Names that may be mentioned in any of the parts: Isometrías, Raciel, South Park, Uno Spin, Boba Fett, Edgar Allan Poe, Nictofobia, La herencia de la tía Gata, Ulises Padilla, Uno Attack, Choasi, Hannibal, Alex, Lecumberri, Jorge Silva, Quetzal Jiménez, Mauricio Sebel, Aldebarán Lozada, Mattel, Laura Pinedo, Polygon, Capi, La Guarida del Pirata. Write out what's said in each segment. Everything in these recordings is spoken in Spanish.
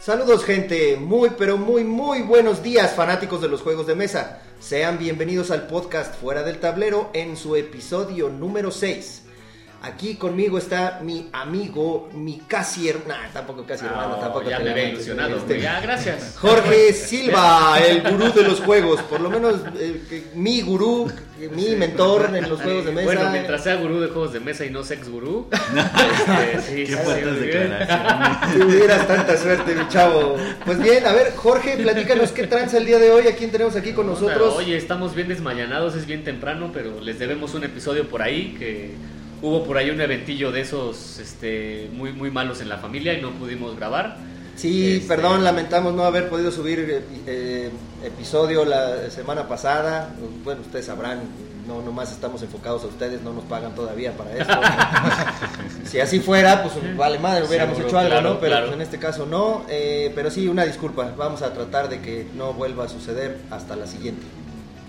Saludos gente, muy pero muy buenos días fanáticos de los juegos de mesa. Sean bienvenidos al podcast Fuera del Tablero en su episodio número 6. Aquí conmigo está mi amigo, mi casi hermano, tampoco ya me había ilusionado, ya, gracias. Jorge Silva, el gurú de los juegos, por lo menos mi gurú, mi mentor en los juegos de mesa. Bueno, mientras sea gurú de juegos de mesa y no sex gurú. Qué fuertes declaraciones. Si tuvieras tanta suerte, mi chavo. Pues bien, a ver, Jorge, platícanos qué tranza el día de hoy, a quién tenemos aquí con nosotros. Oye, estamos bien desmañanados, es bien temprano, pero les debemos un episodio por ahí que... Hubo por ahí un eventillo de esos muy malos en la familia y no pudimos grabar. Sí, perdón, lamentamos no haber podido subir episodio la semana pasada. Bueno, ustedes sabrán, no nomás estamos enfocados a ustedes, no nos pagan todavía para esto. Si así fuera, pues vale madre, hubiéramos hecho algo, claro, ¿no? Pero claro, pues en este caso no. Pero sí, una disculpa, vamos a tratar de que no vuelva a suceder hasta la siguiente.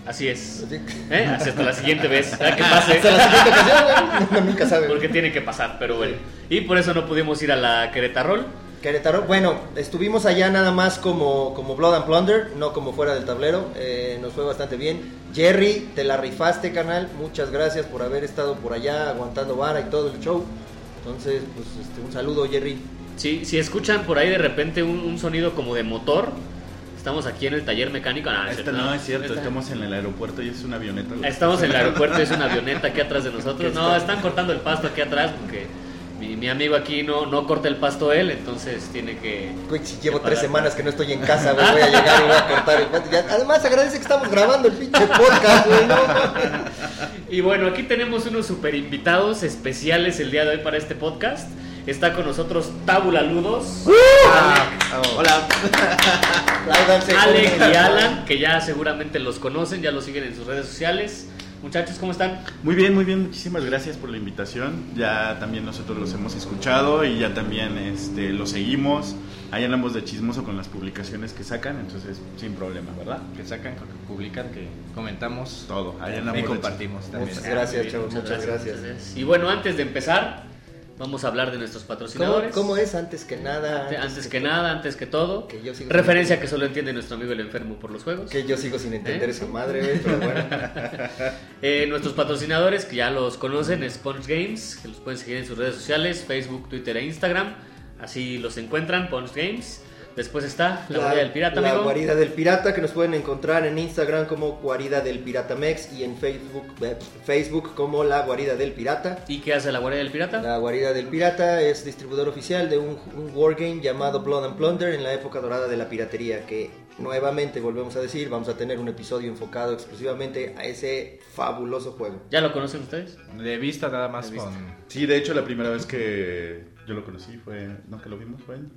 Así es. ¿Eh? Hasta la siguiente vez. Que pase. Hasta la siguiente ocasión. Uno nunca sabe. Porque tiene que pasar, pero bueno. Y por eso no pudimos ir a la Querétaro. Bueno, estuvimos allá nada más como Blood and Plunder, no como Fuera del Tablero. Nos fue bastante bien. Jerry, te la rifaste, canal. Muchas gracias por haber estado por allá aguantando vara y todo el show. Entonces, pues un saludo, Jerry. Sí, si escuchan por ahí de repente un sonido como de motor. Estamos aquí en el taller mecánico. No, es cierto. Estamos en el aeropuerto y es una avioneta. Estamos en el aeropuerto y es una avioneta aquí atrás de nosotros. No, están cortando el pasto aquí atrás porque mi amigo aquí no corta el pasto él, entonces tiene que... Llevo 3 semanas que no estoy en casa, güey, voy a llegar y voy a cortar el pasto. Además agradece que estamos grabando el pinche podcast, güey. No, y bueno, aquí tenemos unos super invitados especiales el día de hoy para este podcast. Está con nosotros Tabula Ludos, hola, Alex y Alan, que ya seguramente los conocen, ya los siguen en sus redes sociales. Muchachos, ¿cómo están? Muy bien, muchísimas gracias por la invitación. Ya también nosotros los hemos escuchado y ya también los seguimos. Ahí andamos de chismoso con las publicaciones que sacan, entonces sin problema, ¿verdad? Que sacan, que publican, que comentamos todo. Ahí andamos y compartimos también. Muchas gracias. Y bueno, antes de empezar, vamos a hablar de nuestros patrocinadores. ¿Cómo es? Antes que nada. Antes que todo. Que yo sigo referencia que solo entiende nuestro amigo el enfermo por los juegos. Que yo sigo sin entender su madre, pero bueno. Nuestros patrocinadores, que ya los conocen, Sponge Games, que los pueden seguir en sus redes sociales, Facebook, Twitter e Instagram. Así los encuentran, Sponge Games. Después está La Guarida del Pirata, amigo. La Guarida del Pirata, que nos pueden encontrar en Instagram como Guarida del Pirata Mex y en Facebook como La Guarida del Pirata. ¿Y qué hace La Guarida del Pirata? La Guarida del Pirata es distribuidor oficial de un wargame llamado Blood and Plunder en la época dorada de la piratería, que nuevamente volvemos a decir, vamos a tener un episodio enfocado exclusivamente a ese fabuloso juego. ¿Ya lo conocen ustedes? De vista nada más. Sí, de hecho la primera vez que yo lo conocí fue, no, que lo vimos fue en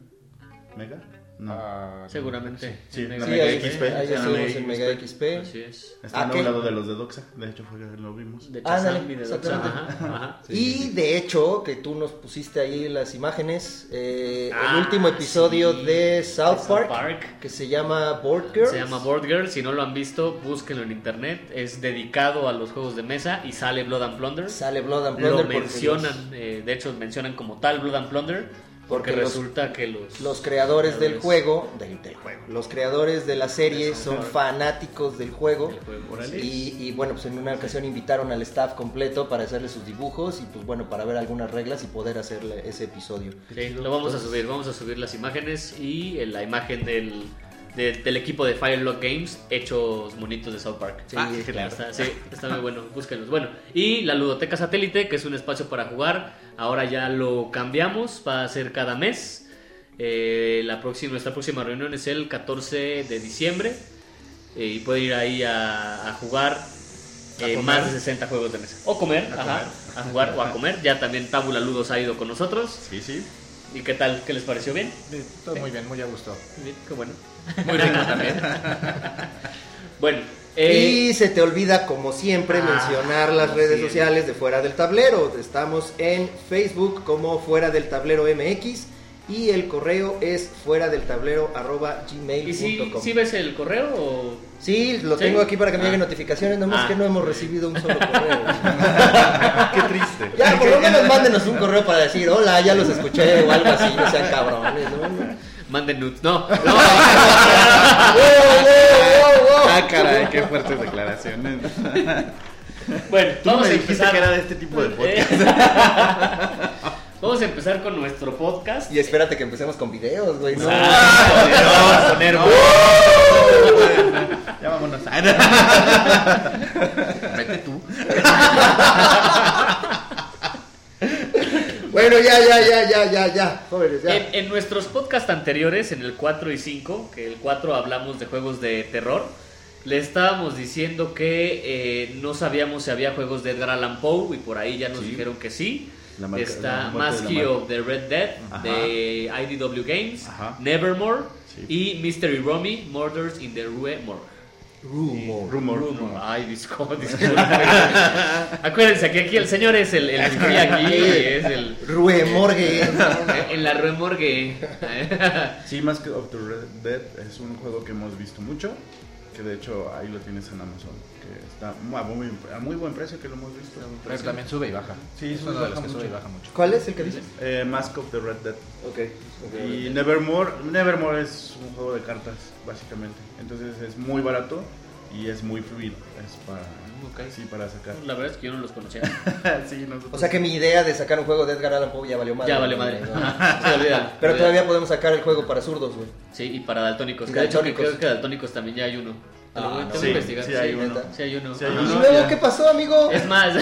Mega. No. Seguramente. Sí, en Mega XP. Así es. Está a un lado de los de Doxa. De hecho, fue lo vimos. De hecho, Doxa. Y de hecho, que tú nos pusiste ahí las imágenes. El último episodio de South Park. Que se llama Board Girls. Si no lo han visto, búsquenlo en internet. Es dedicado a los juegos de mesa y sale Blood and Plunder. Lo mencionan. De hecho, mencionan como tal Blood and Plunder. Porque resulta que los creadores del juego, los creadores de la serie son fanáticos del juego. Y bueno, pues en una ocasión invitaron al staff completo para hacerle sus dibujos y pues bueno, para ver algunas reglas y poder hacer ese episodio. Sí, lo vamos a subir las imágenes y la imagen del equipo de Unlock Games hechos monitos de South Park. Sí, claro. Está muy bueno, búsquenlos. Bueno, y la ludoteca satélite, que es un espacio para jugar, ahora ya lo cambiamos, va a ser cada mes. Nuestra próxima reunión es el 14 de diciembre y pueden ir ahí a jugar más de 60 juegos de mesa. O comer, a jugar o a comer. Ya también Tabula Ludos ha ido con nosotros. Sí. ¿Y qué tal? ¿Qué les pareció? ¿Bien? Todo muy bien, muy a gusto. Bien, qué bueno. Muy rico también. Bueno. Y se te olvida, como siempre, mencionar las redes sociales de Fuera del Tablero. Estamos en Facebook como Fuera del Tablero MX, y el correo es fueradeltablero@gmail.com. ¿Y si ves el correo? O... Sí, lo tengo aquí para que me lleguen notificaciones, nomás que no hemos recibido un solo correo. Qué triste. Ya, por lo menos mándenos un correo para decir, hola, ya los escuché o algo así, no sean cabrones, ¿no? Manden nudes, no. Ah, caray, qué fuertes declaraciones. Bueno, vamos a empezar. Que era de este tipo de podcast. Vamos a empezar con nuestro podcast. Y espérate que empecemos con videos, güey. No, nervioso. Ya vámonos. Vete tú. Bueno, ya, jóvenes, ya. En nuestros podcasts anteriores, en el 4 y 5, que el 4 hablamos de juegos de terror, le estábamos diciendo que no sabíamos si había juegos de Edgar Allan Poe, y por ahí ya nos dijeron que sí. Está Masque of the Red Death, de IDW Games, Nevermore, y Mystery Romy, Murders in the Rue Morgue. Rumor. Ay, disculpa. Acuérdense que aquí el señor es el aquí es el Rue Morgue. En la Rue Morgue. Sí, Masque of the Red Death es un juego que hemos visto mucho, que de hecho ahí lo tienes en Amazon, que está a muy buen precio, que lo hemos visto. Pero también sube y baja. Sí, es uno de los que sube y baja mucho. ¿Cuál es el que dices? Masque of the Red Death. Okay. Y Nevermore es un juego de cartas, básicamente. Entonces es muy barato y es muy fluido. Es para... Sí, para sacar. La verdad es que yo no los conocía. Sí, nosotros... O sea que mi idea de sacar un juego de Edgar Allan Poe ya valió madre. No, olvidan, pero todavía podemos sacar el juego para zurdos, güey. Sí, y para daltónicos. Creo que daltónicos también ya hay uno. Tengo que investigar. Sí, hay uno. ¿Y luego qué pasó, amigo? Es más,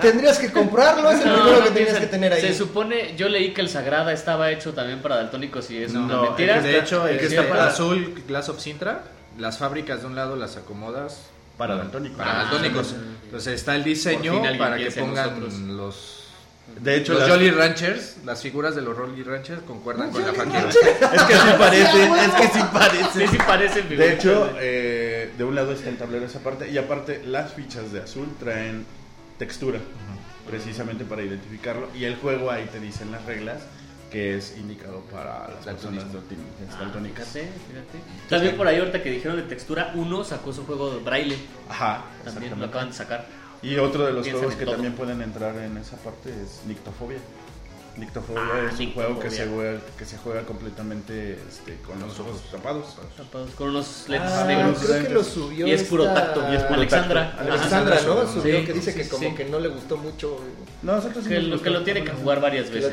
tendrías que comprarlo. Es el primero que tienes que tener ahí. Se supone, yo leí que el Sagrada estaba hecho también para daltónicos y es una mentira. De hecho, el que está para azul, Glass of Sintra, las fábricas de un lado las acomodas para daltónicos. Entonces está el diseño para que pongan los... De hecho, los Jolly Ranchers, las figuras de los Jolly Ranchers concuerdan con la factura. Es que sí parecen. De hecho, de un lado está el tablero esa parte, y aparte las fichas de azul traen textura, precisamente para identificarlo, y el juego ahí te dicen las reglas, que es indicado para las personas daltónicas. Fíjate. También por ahí ahorita que dijeron de textura, Uno sacó su juego de braille. Ajá. También lo acaban de sacar. Y otro de los juegos que también pueden entrar en esa parte es Nictofobia. Nictofobia es un juego que se juega completamente con los ojos tapados. Con unos lentes negros. Creo que lo subió. Y es puro tacto. Alexandra, ¿no? Subió que dice que como que no le gustó mucho. No, nosotros que lo tiene que jugar varias veces.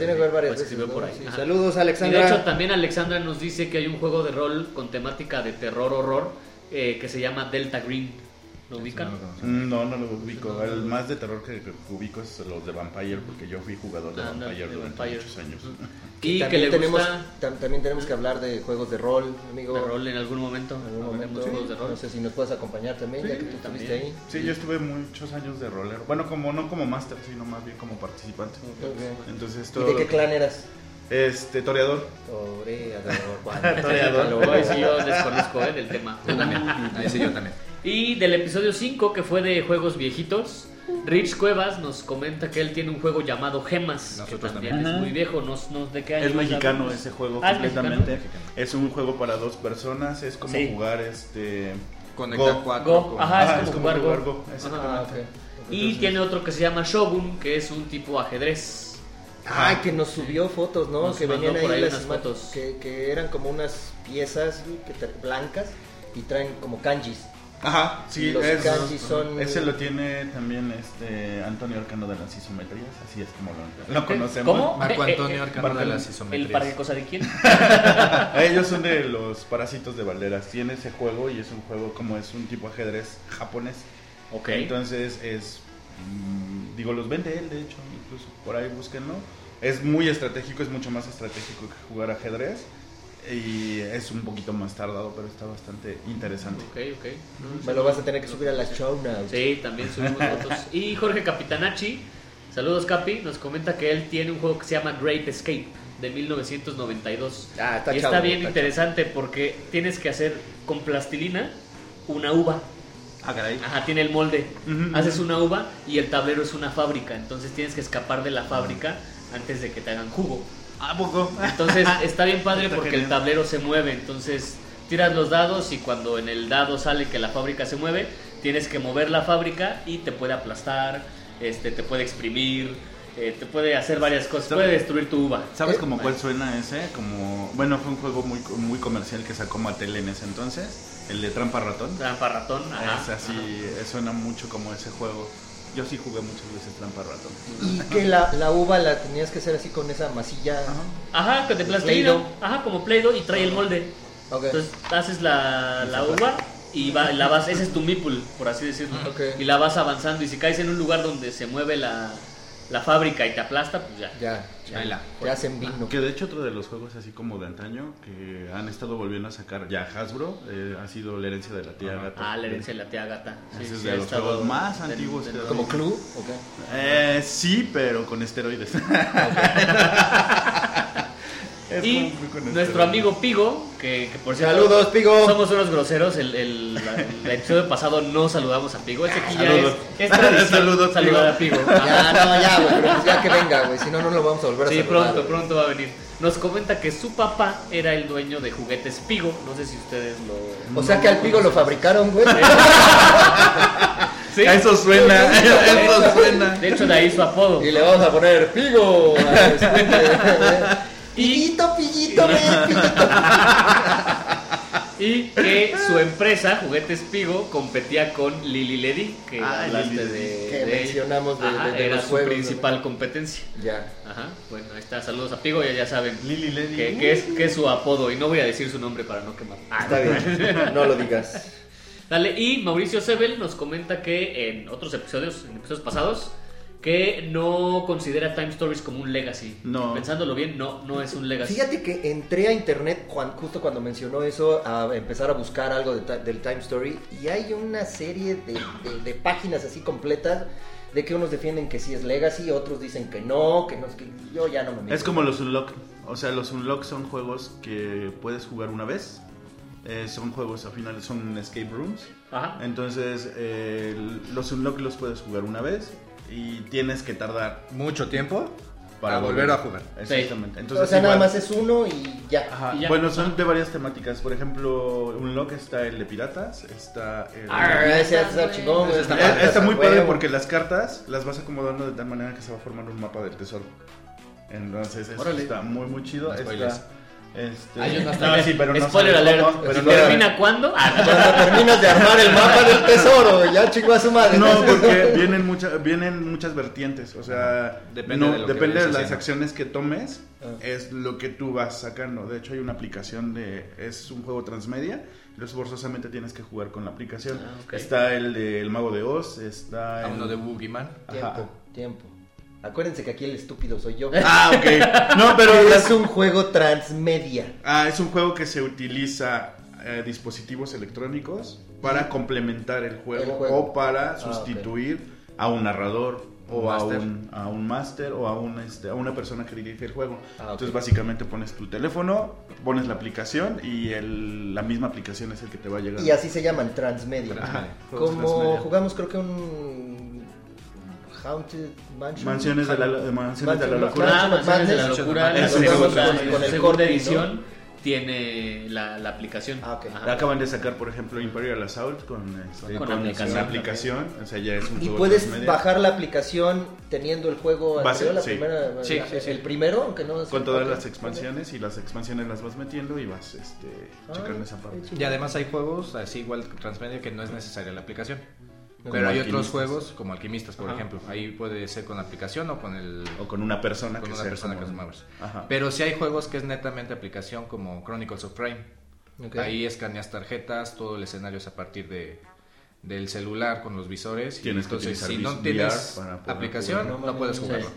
Por ahí. Sí. Saludos, Alexandra. Y de hecho, también Alexandra nos dice que hay un juego de rol con temática de terror-horror que se llama Delta Green. ¿Lo ubican? No lo ubico. El más de terror que ubico es los de Vampire, porque yo fui jugador de Vampire durante muchos años. Y también que también tenemos que hablar de juegos de rol, amigo. De rol en algún momento. Juegos de rol. No sé si nos puedes acompañar también, ya que tú estuviste ahí. Sí, yo estuve muchos años de rolero. Bueno, no como máster, sino más bien como participante. Okay. Entonces, ¿y de qué clan eras? Toreador. Ahí sí yo desconozco del tema. Yo también. Y del episodio 5, que fue de juegos viejitos, Rich Cuevas nos comenta que él tiene un juego llamado Gemas. Nosotros también. Es muy viejo, no de qué año. Es mexicano ese juego, completamente. Es un juego para dos personas, es como jugar Conectar Go. 4. Go. Es como jugar Go. Exactamente. Okay. Entonces, tiene otro que se llama Shogun, que es un tipo ajedrez. Ay, que nos subió fotos, ¿no? Nos que venían ahí las fotos. Que eran como unas piezas blancas y traen como kanjis. Ajá, sí, ese lo tiene también Antonio Arcano de las Isometrías, así es como lo conocemos. ¿Cómo? Marco Antonio Arcano de las Isometrías. ¿El para qué cosa de quién? Ellos son de los parásitos de Valderas, tiene ese juego y es un juego como es un tipo ajedrez japonés. Ok. Entonces es, los vende él de hecho, incluso por ahí búsquenlo. Es muy estratégico, es mucho más estratégico que jugar ajedrez. Y es un poquito más tardado, pero está bastante interesante. Ok. Me lo vas a tener que subir a las show notes. Sí, también subimos fotos. Y Jorge Capitanachi, saludos Capi, nos comenta que él tiene un juego que se llama Great Escape, de 1992. Está bien interesante. Porque tienes que hacer con plastilina una uva. Ajá, tiene el molde. Haces una uva y el tablero es una fábrica. Entonces tienes que escapar de la fábrica antes de que te hagan jugo. ¿A poco? Entonces está bien padre porque el tablero se mueve, entonces tiras los dados y cuando en el dado sale que la fábrica se mueve, tienes que mover la fábrica y te puede aplastar, te puede exprimir, te puede hacer varias cosas, puede destruir tu uva. ¿Sabes como cuál suena ese? Como, bueno, fue un juego muy, muy comercial que sacó Mattel en ese entonces, el de Trampa Ratón. Trampa Ratón, ajá. Es así, ajá. Suena mucho como ese juego. Yo sí jugué muchas veces Trampa Ratón. Y que la uva la tenías que hacer así con esa masilla. Ajá, que te plastilina. Ajá, como Play-Doh y trae el molde. Okay. Entonces haces la uva y la vas, ese es tu meeple, por así decirlo. Okay. Y la vas avanzando y si caes en un lugar donde se mueve la fábrica y te aplasta, pues ya hacen vino. Que de hecho otro de los juegos así como de antaño que han estado volviendo a sacar ya Hasbro, ha sido La Herencia de la Tía Gata. Ah, La Herencia de la Tía Gata. Sí, ese es de los juegos más antiguos. ¿Como Clue? Okay. Sí, pero con esteroides. Y nuestro amigo Pigo, que por cierto, saludos, Pigo. Somos unos groseros. El episodio pasado no saludamos a Pigo. Este aquí ya es tradición saludar a Pigo. Pero ya que venga, güey. Si no, no lo vamos a volver a saludar. Sí, pronto va a venir. Nos comenta que su papá era el dueño de Juguetes Pigo. No sé si ustedes lo... O sea que al Pigo lo fabricaron, güey. ¿Sí? Eso suena. De hecho, de ahí su apodo. Y le vamos a poner Pigo. Y que su empresa, Juguetes Pigo, competía con Lili Ledy, que hablaste de mencionamos de los juegos, su principal competencia. Ya. Ajá. Bueno, ahí está. Saludos a Pigo, ya saben. Lili Ledy. Que es su apodo. Y no voy a decir su nombre para no quemar. Está bien. No lo digas. Dale. Y Mauricio Sebel nos comenta que en otros episodios, en episodios pasados, que no considera Time Stories como un legacy. No. Pensándolo bien, no es un legacy. Fíjate que entré a internet justo cuando mencionó eso, a empezar a buscar algo del Time Story, y hay una serie de páginas así completas de que unos defienden que sí es legacy, otros dicen que no, yo ya no me meto. Es como los Unlock. O sea, los Unlock son juegos que puedes jugar una vez. Son juegos, al final son escape rooms. Ajá. Entonces, los Unlock los puedes jugar una vez y tienes que tardar mucho tiempo para volver a jugar. Exactamente. Entonces, o sea, igual, nada más es uno y ya. Ajá. Y ya. Bueno, son de varias temáticas. Por ejemplo, Unlock está el de piratas. Está el... Está muy padre porque las cartas las vas acomodando de tal manera que se va a formar un mapa del tesoro. Entonces, eso está muy, muy chido. Spoiler alert. ¿Termina cuándo? Cuando terminas de armar el mapa del tesoro. Ya, chico, a su madre. No, porque vienen muchas vertientes. O sea, depende de las acciones que tomes. Es lo que tú vas sacando. De hecho, hay una aplicación es un juego transmedia. Entonces, forzosamente tienes que jugar con la aplicación. Está el del Mago de Oz. Está uno de Boogeyman. Tiempo. Acuérdense que aquí el estúpido soy yo. Ok. No, pero es un juego transmedia. Es un juego que se utiliza dispositivos electrónicos para complementar el juego o para sustituir a un narrador o a un máster o a una persona que dirige el juego. Entonces básicamente pones tu teléfono, pones la aplicación y la misma aplicación es el que te va a llegar. Y así se llaman transmedia. Como jugamos creo que Mansiones de la locura. Mansiones de la locura. Con el corte de edición tiene la aplicación. Acaban de sacar, por ejemplo, Imperial Assault con aplicación. O sea, ya es un juego. Y puedes bajar la aplicación teniendo el juego anterior, el primero, aunque no. Con todas las expansiones y las expansiones las vas metiendo y vas checando esa parte. Y además hay juegos así igual transmedia que no es necesaria la aplicación. Pero hay otros juegos como Alquimistas, por ejemplo. Ahí puede ser con la aplicación o con una persona que es mouse. Pero sí hay juegos que es netamente aplicación, como Chronicles of Prime. Okay. Ahí escaneas tarjetas, todo el escenario es a partir del celular con los visores. Y entonces, si no tienes aplicación, jugar, no puedes jugarlo.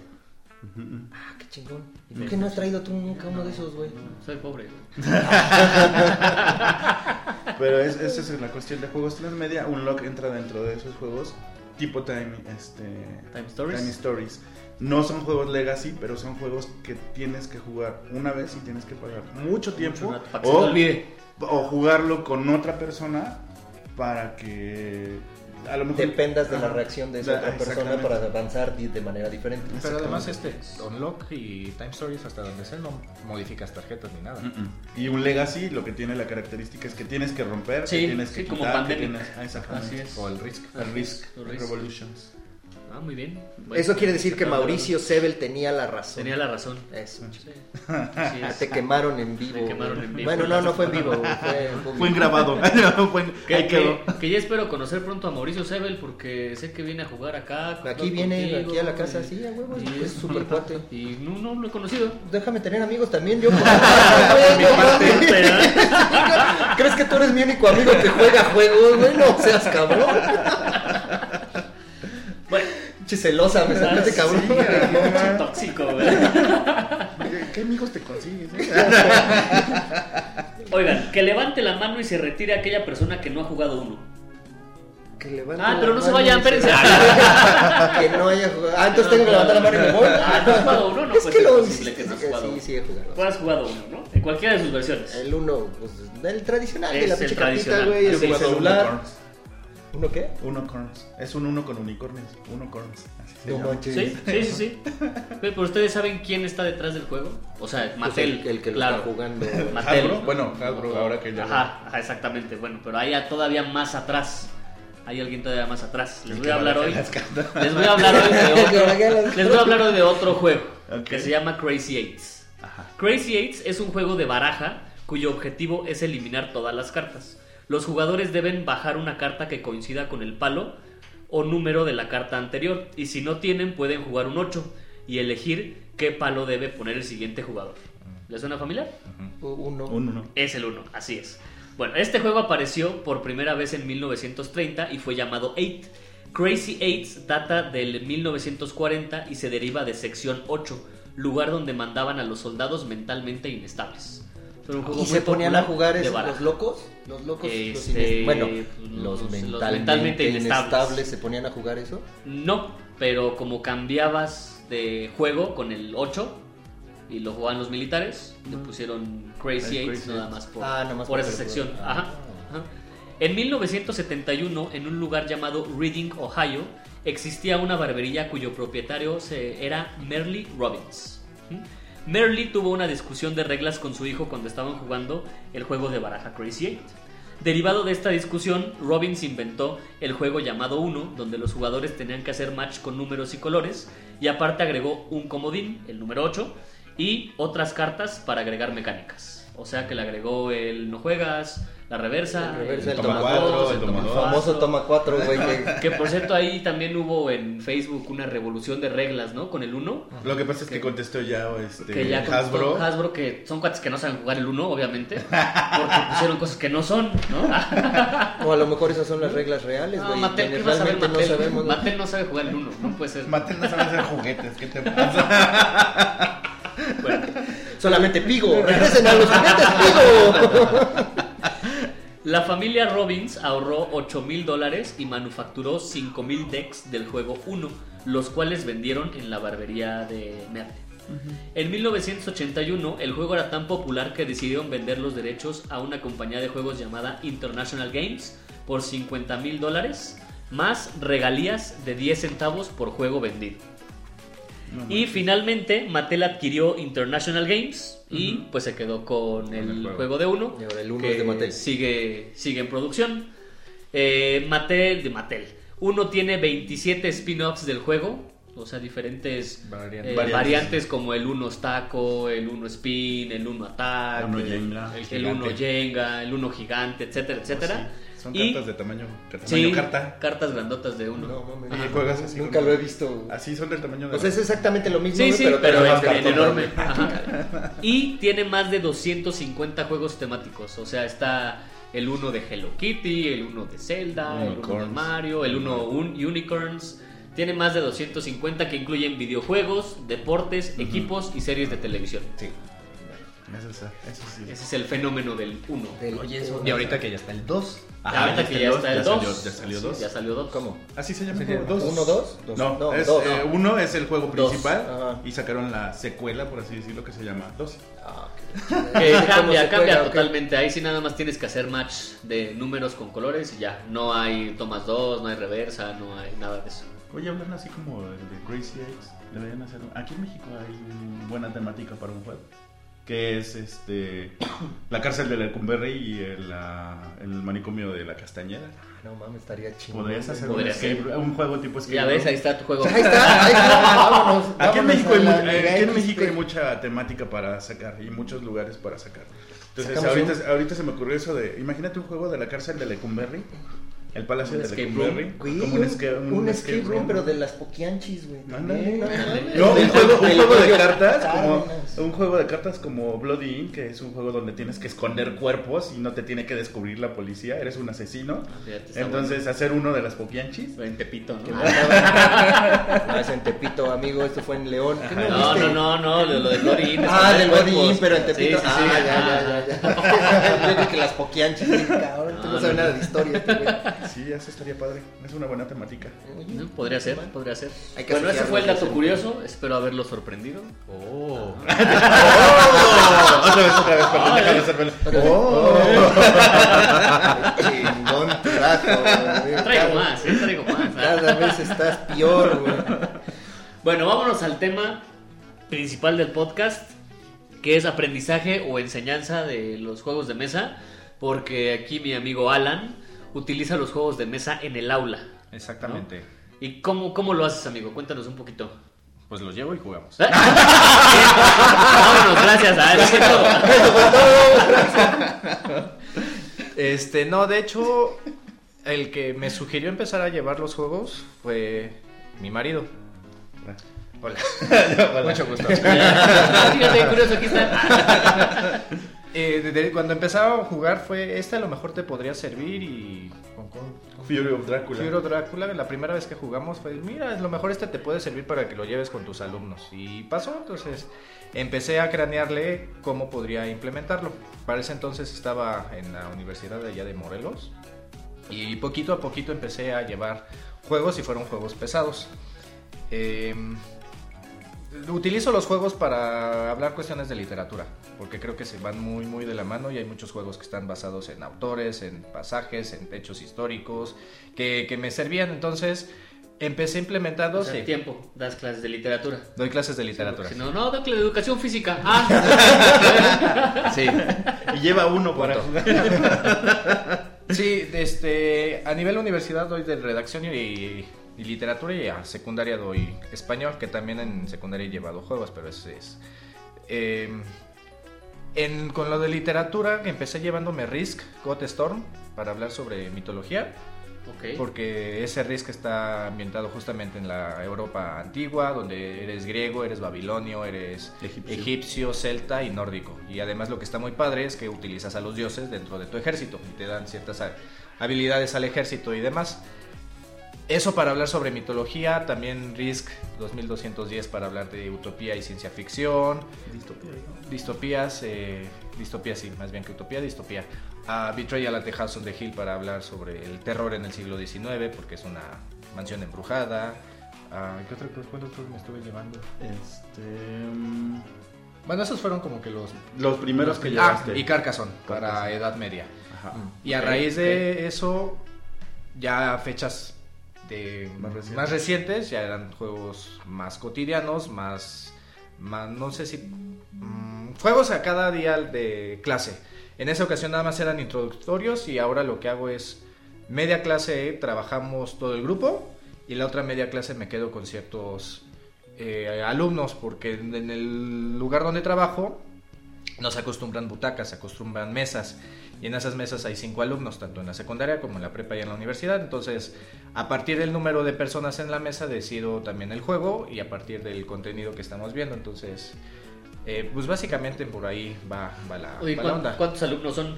Qué chingón. ¿Y por qué no has traído tú nunca uno de esos, güey? Soy pobre. Pero esa es la cuestión de juegos transmedia. Unlock entra dentro de esos juegos tipo Time Stories. No son juegos legacy, pero son juegos que tienes que jugar una vez y tienes que pagar mucho tiempo o jugarlo con otra persona para que a lo mejor dependas de la reacción de esa otra persona para avanzar de manera diferente. Pero además Unlock y Time Stories, hasta donde sea, no modificas tarjetas ni nada. Y un Legacy lo que tiene la característica es que tienes que romper, que tienes que quitar, como Pandemic. Así es. O el Risk. El Risk Revolutions. Ah, muy bien. Bueno, eso quiere decir que Mauricio Sebel tenía la razón. Tenía la razón. Eso. Sí. Así es. Te quemaron en vivo. Bueno, no fue en vivo. Fue grabado. Que ya espero conocer pronto a Mauricio Sebel, porque sé que viene a jugar acá. Aquí viene, contigo, aquí a la casa, sí, a huevo. Es súper cuate. Y no lo he conocido. Déjame tener amigos también, yo. ¿Crees que tú eres mi único amigo que juega juegos? Bueno, seas cabrón. Celosa, me sale cabrón. Sí, mucho tóxico, ¿verdad? ¿Qué amigos te consigues? Oigan, que levante la mano y se retire aquella persona que no ha jugado Uno. Que levante la pero no se vayan, espérense. Que no haya jugado. Entonces tengo que levantar la mano y me voy. No has jugado Uno, no puede ser posible que no has jugado. Sí, he jugado. Tú has jugado Uno, ¿no? En cualquiera de sus versiones. El Uno, pues, el tradicional, de la pinche cartita, güey, el celular. ¿Uno qué? Uno Corns. Es un uno con unicornios. Uno Corns. No manches. Sí. Pero ustedes saben quién está detrás del juego. O sea, Mattel. Pues el que claro, lo está jugando. Mattel. Hasbro. Bueno, Hasbro, ahora que ya. Ajá, exactamente. Bueno, pero hay todavía más atrás. Hay alguien todavía más atrás. Les voy a hablar hoy de otro juego. Okay. Que se llama Crazy Eights. Ajá. Crazy Eights es un juego de baraja cuyo objetivo es eliminar todas las cartas. Los jugadores deben bajar una carta que coincida con el palo o número de la carta anterior, y si no tienen pueden jugar un 8 y elegir qué palo debe poner el siguiente jugador. ¿Les suena familiar? Uno. Es el 1, así es. Bueno, este juego apareció por primera vez en 1930 y fue llamado 8. Crazy Eights data del 1940 y se deriva de sección 8, lugar donde mandaban a los soldados mentalmente inestables. Y se ponían a jugar los locos. Los mentalmente inestables se ponían a jugar eso. No, pero como cambiabas de juego con el 8 y lo jugaban los militares, le pusieron Crazy Eights nada más por esa sección. Ajá. En 1971, en un lugar llamado Reading, Ohio, existía una barbería cuyo propietario era Merle Robbins. Merle tuvo una discusión de reglas con su hijo cuando estaban jugando el juego de baraja Crazy Eight. Derivado de esta discusión, Robbins inventó el juego llamado Uno, donde los jugadores tenían que hacer match con números y colores, y aparte agregó un comodín, el número 8, y otras cartas para agregar mecánicas. O sea que le agregó el no juegas, la reversa, el toma 4, el famoso toma 4, güey. Que por cierto, ahí también hubo en Facebook una revolución de reglas, ¿no? Con el 1. Lo que pasa es que contestó ya Hasbro, que son cuates que no saben jugar el 1, obviamente, porque pusieron cosas que no son, ¿no? O a lo mejor esas son las reglas reales, güey. Mattel no sabe jugar el 1, no puede ser. Mattel no sabe hacer juguetes, ¿qué te pasa? Bueno, solamente Pigo, regresen a los juguetes Pigo. La familia Robbins ahorró $8,000 y manufacturó 5,000 decks del juego 1, los cuales vendieron en la barbería de Merle. En 1981 el juego era tan popular que decidieron vender los derechos a una compañía de juegos llamada International Games por $50,000 más regalías de 10 centavos por juego vendido. Y finalmente Mattel adquirió International Games y pues se quedó con el juego de Uno. Y ahora el Uno es de Mattel. Sigue en producción. Mattel. Uno tiene 27 spin-offs del juego. O sea, diferentes variantes como el Uno Staco, el Uno Spin, el Uno Attack, el Uno Jenga, el Uno Gigante, etcétera, etcétera. Oh, sí. Son cartas de tamaño carta. Cartas grandotas de Uno. No, mami, juegas así. Nunca lo he visto. Así son del tamaño de. Pues es exactamente lo mismo, pero es enorme. Ajá. Y tiene más de 250 juegos temáticos. O sea, está el Uno de Hello Kitty, el Uno de Zelda, el Uno de Mario, el Uno Unicorns. Tiene más de 250 que incluyen videojuegos, deportes, equipos y series de televisión. Sí. Eso sí. Ese es el fenómeno del 1. Y ahorita que ya está el 2. Ahorita que ya está el 2. Ya salió 2. ¿Cómo? Así se llama. 2. 1, 2. No, 1 es el juego principal. Y sacaron la secuela, por así decirlo, que se llama 2. Cambia totalmente. Ahí sí nada más tienes que hacer match de números con colores y ya. No hay tomas 2, no hay reversa, no hay nada de eso. Oye, hablan así como el de Crazy Eggs. Deberían hacer... Aquí en México hay buena temática para un juego, que es la cárcel de Lecumberri y el manicomio de la Castañeda. No mames, estaría chido. Podrías hacer un juego tipo escape. Ya ves, ahí está tu juego. Ahí está. Vámonos. Aquí en México, hay mucha temática para sacar y muchos lugares para sacar. Entonces ahorita se me ocurrió eso de, imagínate un juego de la cárcel de Lecumberri. El palacio de Lecumberri, como un escape room, pero de las poquianchis, güey. No, un juego de cartas como Bloody Inn, que es un juego donde tienes que esconder cuerpos y no te tiene que descubrir la policía, eres un asesino. Entonces, hacer uno de las poquianchis. En Tepito, ¿no? Es en Tepito, amigo, esto fue en León. No, lo de Bloody Inn. Ah, del Bloody Inn, pero en Tepito. Ah, ya. Yo creo que las poquianchis, cabrón, tú no sabes nada de historia, este güey. Sí, eso estaría padre. Es una buena temática. No, podría ser. Bueno, ese fue el dato curioso. Espero haberlo sorprendido. Oh. Otra vez. Chingón trato. Traigo más. Cada vez estás peor, güey. Bueno, vámonos al tema principal del podcast, que es aprendizaje o enseñanza de los juegos de mesa, porque aquí mi amigo Alan utiliza los juegos de mesa en el aula. Exactamente. ¿No? ¿Y cómo lo haces, amigo? Cuéntanos un poquito. Pues los llevo y jugamos. Vámonos, gracias. No, de hecho, el que me sugirió empezar a llevar los juegos fue mi marido. Hola. Mucho gusto. Fíjate, curioso, aquí está. Cuando empezaba a jugar fue esta, a lo mejor te podría servir, y con Fury of Drácula, la primera vez que jugamos fue, mira, a lo mejor este te puede servir para que lo lleves con tus alumnos, y pasó. Entonces empecé a cranearle cómo podría implementarlo. Para ese entonces estaba en la universidad de allá de Morelos, y poquito a poquito empecé a llevar juegos, y fueron juegos pesados. Utilizo los juegos para hablar cuestiones de literatura, porque creo que se van muy muy de la mano, y hay muchos juegos que están basados en autores, en pasajes, en hechos históricos, que me servían. Entonces empecé implementando... tiempo, das clases de literatura. Doy clases de literatura. Sí, no, doy educación física. Ah. Sí. Y lleva uno para jugar. Sí, a nivel universidad doy de redacción y literatura, y a secundaria doy español, que también en secundaria he llevado juegos, pero ese es... con lo de literatura empecé llevándome Risk, God Storm, para hablar sobre mitología, okay, porque ese Risk está ambientado justamente en la Europa antigua, donde eres griego, eres babilonio, eres egipcio, celta y nórdico. Y además lo que está muy padre es que utilizas a los dioses dentro de tu ejército, y te dan ciertas habilidades al ejército y demás. Eso para hablar sobre mitología. También Risk 2210 para hablar de utopía y ciencia ficción. Distopía, ¿no? Distopía, sí, más bien que utopía, distopía. Betrayal at the House on the Hill para hablar sobre el terror en el siglo XIX, porque es una mansión embrujada. ¿Qué otro juego me estuve llevando? Bueno, esos fueron como que los primeros que llevaste. Y Carcassonne para Edad Media. Ajá. Y a raíz de eso, ya fechas más recientes, ya eran juegos más cotidianos, más no sé si juegos a cada día de clase. En esa ocasión nada más eran introductorios, y ahora lo que hago es media clase trabajamos todo el grupo, y la otra media clase me quedo con ciertos alumnos, porque en el lugar donde trabajo no se acostumbran butacas, se acostumbran mesas. Y en esas mesas hay 5 alumnos, tanto en la secundaria como en la prepa y en la universidad. Entonces, a partir del número de personas en la mesa, decido también el juego, y a partir del contenido que estamos viendo. Entonces, pues básicamente por ahí va la onda. ¿Cuántos alumnos son?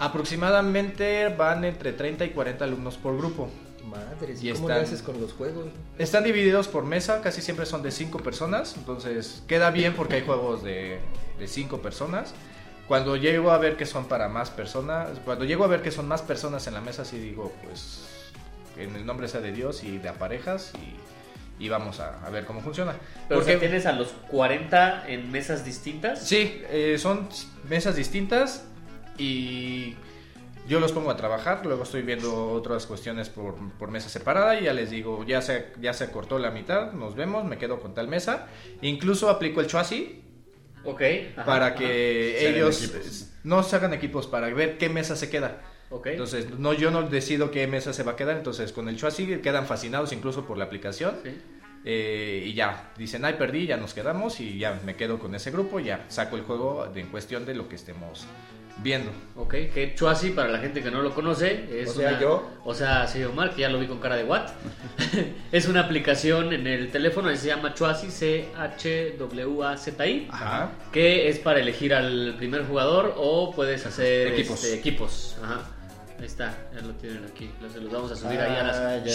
Aproximadamente van entre 30 y 40 alumnos por grupo. Madre, ¿y cómo lo haces con los juegos? Están divididos por mesa, casi siempre son de 5 personas. Entonces, queda bien porque hay juegos de 5 personas. Cuando llego a ver que son más personas en la mesa, sí digo, pues, en el nombre sea de Dios y de a parejas, y vamos a ver cómo funciona. Pero porque, o sea, ¿tienes a los 40 en mesas distintas? Sí, son mesas distintas y yo los pongo a trabajar, luego estoy viendo otras cuestiones por mesa separada y ya les digo, ya se cortó la mitad, nos vemos, me quedo con tal mesa. Incluso aplico el choasi. Okay, ajá, para que ellos no se hagan equipos para ver qué mesa se queda. Okay. Entonces, yo no decido qué mesa se va a quedar, entonces con el choasi quedan fascinados incluso por la aplicación. Sí. Y ya dicen, ay, perdí, ya nos quedamos y ya me quedo con ese grupo, ya saco el juego en cuestión de lo que estemos viendo. Ok, que choasi, para la gente que no lo conoce, es sí, Omar, que ya lo vi con cara de what. Es una aplicación en el teléfono que se llama Choasi, CHWAZI, ajá, que es para elegir al primer jugador o puedes hacer equipos. Ajá. Ahí está, ya lo tienen aquí. Se los vamos a subir ahí a las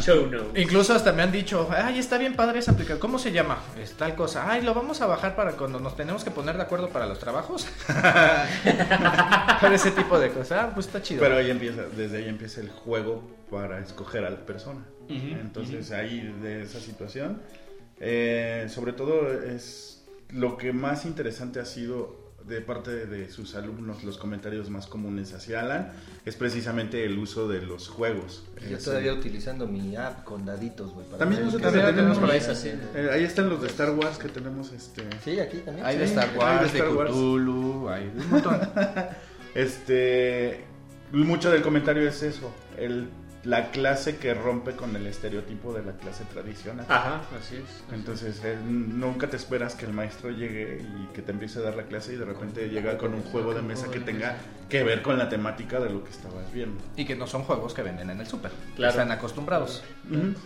show notes. Incluso hasta me han dicho, ay, está bien padre esa aplicación. ¿Cómo se llama? Es tal cosa. Ay, lo vamos a bajar para cuando nos tenemos que poner de acuerdo para los trabajos. Para ese tipo de cosas. Pues está chido. Pero ahí empieza, desde ahí empieza el juego para escoger a la persona. Uh-huh, entonces, uh-huh, ahí de esa situación, sobre todo es lo que más interesante ha sido de parte de sus alumnos. Los comentarios más comunes hacia Alan es precisamente el uso de los juegos. Yo todavía utilizando mi app con daditos, güey. También nosotros tenemos para esa. Ahí están los de Star Wars que tenemos. Sí, aquí también. Hay de Star Wars, de Cthulhu, hay un montón. Mucho del comentario es eso, la clase que rompe con el estereotipo de la clase tradicional. Ajá, así es. Así entonces, nunca te esperas que el maestro llegue y que te empiece a dar la clase y de repente llega con un juego de mesa que tenga que ver con la temática de lo que estabas viendo. Y que no son juegos que venden en el súper. Claro. Están acostumbrados. Uh-huh.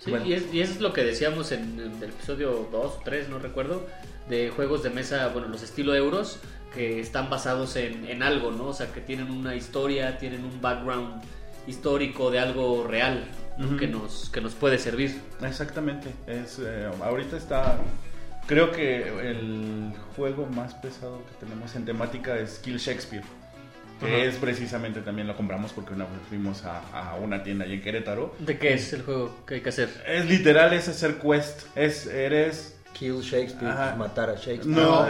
Sí, bueno. y eso es lo que decíamos en el episodio 2, 3, no recuerdo, de juegos de mesa, bueno, los estilo euros, que están basados en algo, ¿no? O sea, que tienen una historia, tienen un background histórico de algo real, uh-huh, que nos puede servir. Exactamente. Es ahorita está, creo que el juego más pesado que tenemos en temática es Kill Shakespeare, que uh-huh, es precisamente también lo compramos porque una vez fuimos a una tienda allí en Querétaro. ¿De qué es el juego que hay que hacer? Es literal, es hacer quest, eres Kill Shakespeare, ajá, matar a Shakespeare. No,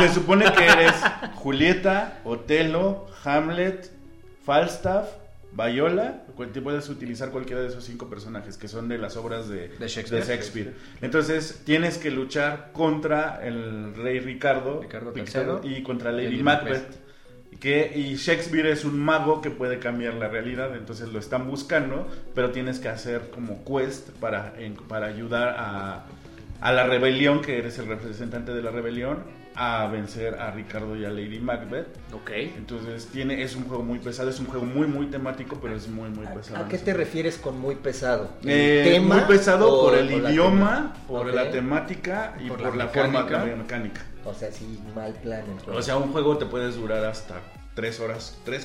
se supone que eres Julieta, Otelo, Hamlet, Falstaff, Viola. Te puedes utilizar cualquiera de esos 5 personajes que son de las obras de Shakespeare. Entonces tienes que luchar contra el rey Ricardo III y contra Lady Macbeth. Y Shakespeare es un mago que puede cambiar la realidad, entonces lo están buscando, pero tienes que hacer como quest para ayudar a la rebelión, que eres el representante de la rebelión, a vencer a Ricardo y a Lady Macbeth. Okay. Entonces es un juego muy pesado, es un juego muy muy temático, pero es muy muy pesado. ¿A qué te refieres con muy pesado? ¿Tema muy pesado por el idioma, por la temática y por la forma mecánica. O sea, sí, mal plan. O sea, un juego te puedes durar hasta 3,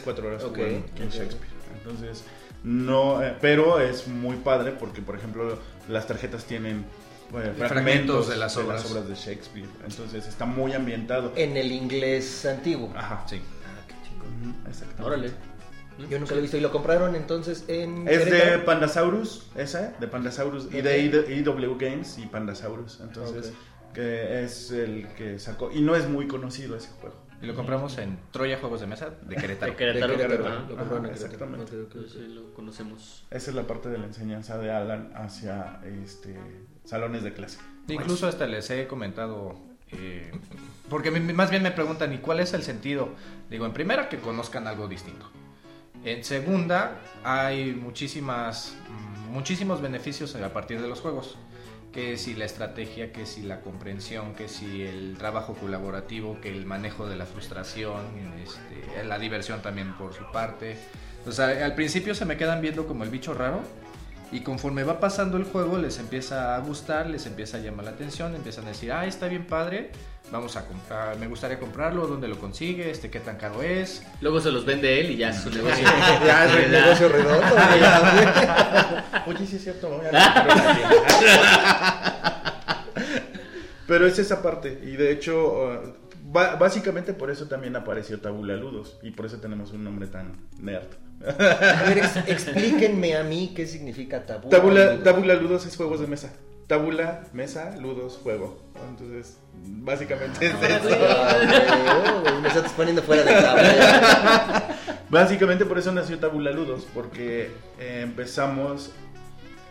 4 horas jugando en Shakespeare. Entonces, no, pero es muy padre porque, por ejemplo, las tarjetas tienen fragmentos de las obras de Shakespeare. Entonces está muy ambientado en el inglés antiguo. Ajá, sí. Ah, qué chingón. Uh-huh, exactamente. Órale. Yo nunca lo he visto. ¿Y lo compraron entonces en Querétaro? De Pandasaurus, y de IW Games y Pandasaurus. Entonces, que es el que sacó y no es muy conocido ese juego. Y lo compramos en Troya Juegos de Mesa de Querétaro. Lo compraron en Querétaro. Exactamente. Lo conocemos. Esa es la parte de la enseñanza de Alan hacia salones de clase. Incluso hasta les he comentado, porque más bien me preguntan, ¿y cuál es el sentido? Digo, en primera, que conozcan algo distinto. En segunda, hay muchísimos beneficios a partir de los juegos. Que si la estrategia, que si la comprensión, que si el trabajo colaborativo, que el manejo de la frustración, la diversión también por su parte. O sea, al principio se me quedan viendo como el bicho raro y conforme va pasando el juego les empieza a gustar, les empieza a llamar la atención, empiezan a decir, ah, está bien padre, vamos a comprar, me gustaría comprarlo, ¿dónde lo consigue? ¿Qué tan caro es? Luego se los vende él y ya es un negocio. Ya es un negocio redondo. Oye, sí es cierto, voy a Pero es esa parte, y de hecho, básicamente por eso también apareció Tabula Ludos, y por eso tenemos un nombre tan nerd. A ver, explíquenme a mí qué significa Tabula Ludos. Tabula Ludos es juegos de mesa. Tabula, mesa, ludos, juego. Entonces, básicamente es eso. Me estás poniendo fuera de tabla. Básicamente por eso nació Tabula Ludos, porque empezamos,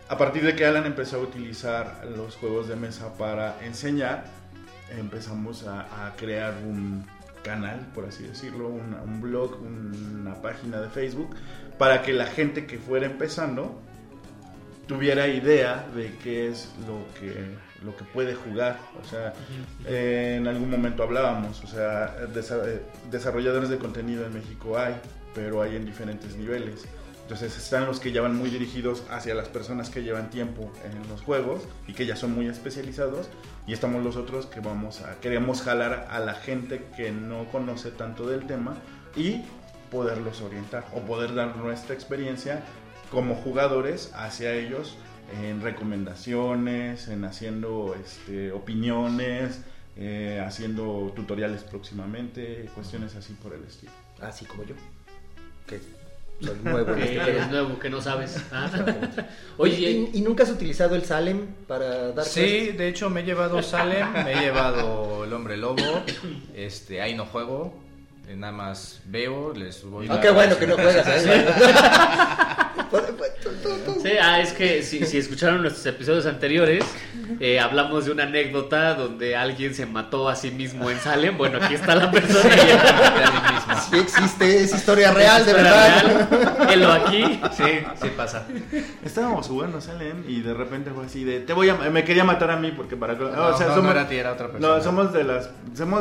a partir de que Alan empezó a utilizar los juegos de mesa para enseñar, empezamos a crear un canal, por así decirlo, un blog, una página de Facebook, para que la gente que fuera empezando tuviera idea de qué es lo que puede jugar. O sea, en algún momento hablábamos, o sea, desarrolladores de contenido en México hay, pero hay en diferentes niveles. Entonces están los que ya van muy dirigidos hacia las personas que llevan tiempo en los juegos y que ya son muy especializados, y estamos los otros que queremos jalar a la gente que no conoce tanto del tema y poderlos orientar o poder dar nuestra experiencia como jugadores hacia ellos, en recomendaciones, en haciendo opiniones, haciendo tutoriales próximamente, cuestiones así por el estilo. Así como yo, que soy nuevo. Eres nuevo, que no sabes. Oye, ¿y nunca has utilizado el Salem para dar? Sí, de hecho me he llevado Salem, me he llevado el Hombre Lobo, ahí no juego, nada más veo, les voy a... Ah, qué bueno que no juegas, ¿eh? Sí, es que si escucharon nuestros episodios anteriores, hablamos de una anécdota donde alguien se mató a sí mismo en Salem. Bueno, aquí está la persona. Sí existe, es historia real, de verdad. Helo aquí. Sí, sí pasa. Estábamos jugando Salem y de repente fue así de, me quería matar a mí porque para... No, era a ti, era otra persona. No, somos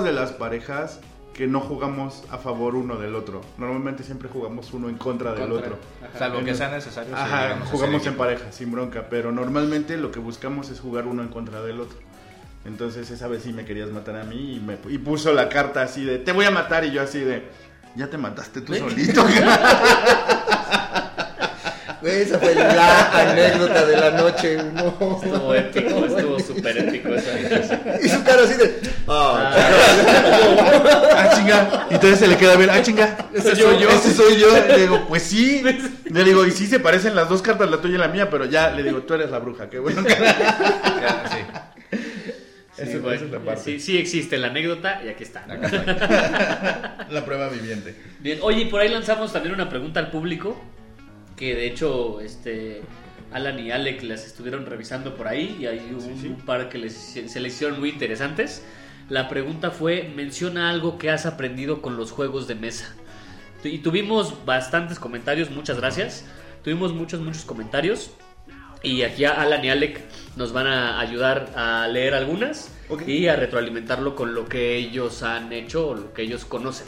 de las parejas que no jugamos a favor uno del otro. Normalmente siempre jugamos uno en contra del otro. Ajá. Salvo que sea necesario. Ajá, jugamos en pareja, sin bronca. Pero normalmente lo que buscamos es jugar uno en contra del otro. Entonces esa vez sí me querías matar a mí y puso la carta así de, te voy a matar. Y yo así de, ya te mataste tú solito. Esa fue la anécdota de la noche. No. Estuvo épico, estuvo súper épico esa. Y su cara así de... chinga. Y entonces se le queda a ver, chinga. Ese soy yo. Le digo, pues sí. Le digo, y sí se parecen las dos cartas, la tuya y la mía, pero ya le digo, tú eres la bruja, qué bueno. Sí. Sí existe la anécdota y aquí está. La prueba viviente. Bien, oye, por ahí lanzamos también una pregunta al público, que de hecho Alan y Alex las estuvieron revisando por ahí y hay un par que se les hicieron muy interesantes. La pregunta fue, menciona algo que has aprendido con los juegos de mesa. Y tuvimos bastantes comentarios, muchas gracias. Tuvimos muchos comentarios. Y aquí Alan y Alec nos van a ayudar a leer algunas, okay, y a retroalimentarlo con lo que ellos han hecho o lo que ellos conocen,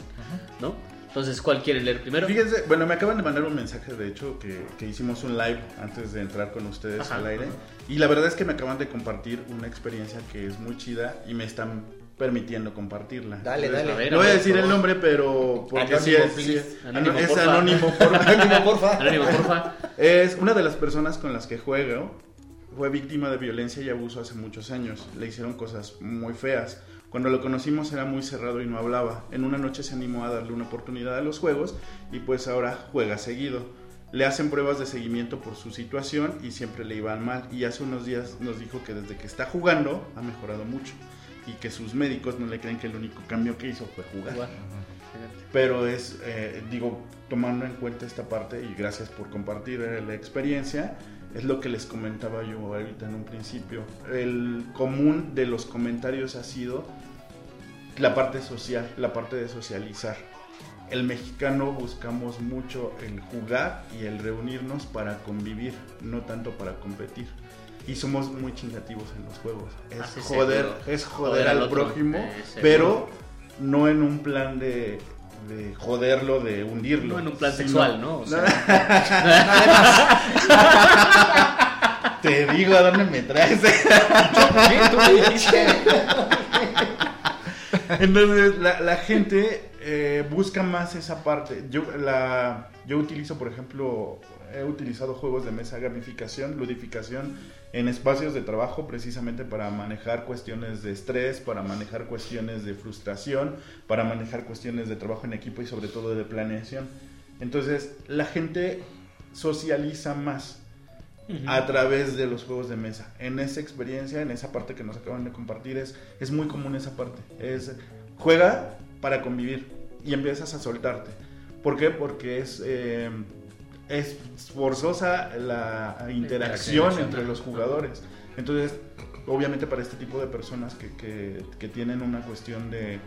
¿no? Entonces, ¿cuál quieren leer primero? Fíjense, bueno, me acaban de mandar un mensaje, de hecho, que hicimos un live antes de entrar con ustedes al aire. Y la verdad es que me acaban de compartir una experiencia que es muy chida y me están permitiendo compartirla. Dale. A ver, no voy a decir el nombre, pero... Porque es anónimo, porfa. Es una de las personas con las que juego. Fue víctima de violencia y abuso hace muchos años. Le hicieron cosas muy feas. Cuando lo conocimos era muy cerrado y no hablaba. En una noche se animó a darle una oportunidad a los juegos y pues ahora juega seguido. Le hacen pruebas de seguimiento por su situación y siempre le iban mal. Y hace unos días nos dijo que desde que está jugando ha mejorado mucho y que sus médicos no le creen que el único cambio que hizo fue jugar. Pero es, tomando en cuenta esta parte, y gracias por compartir la experiencia, es lo que les comentaba yo ahorita en un principio. El común de los comentarios ha sido la parte social, la parte de socializar. El mexicano buscamos mucho el jugar y el reunirnos para convivir, no tanto para competir. Y somos muy chingativos en los juegos. Es joder al prójimo, pero no en un plan de joderlo, de hundirlo. No en un plan sexual, ¿no? O sea, además, te digo a dónde me traes. ¿Tú me dijiste? Entonces, la gente busca más esa parte. Yo utilizo, por ejemplo, he utilizado juegos de mesa, gamificación, ludificación en espacios de trabajo precisamente para manejar cuestiones de estrés, para manejar cuestiones de frustración, para manejar cuestiones de trabajo en equipo y sobre todo de planeación. Entonces, la gente socializa más a través de los juegos de mesa. En esa experiencia, en esa parte que nos acaban de compartir, es muy común esa parte. Es juega para convivir y empiezas a soltarte. ¿Por qué? Porque es forzosa la interacción entre los jugadores. Entonces, obviamente para este tipo de personas que tienen una cuestión de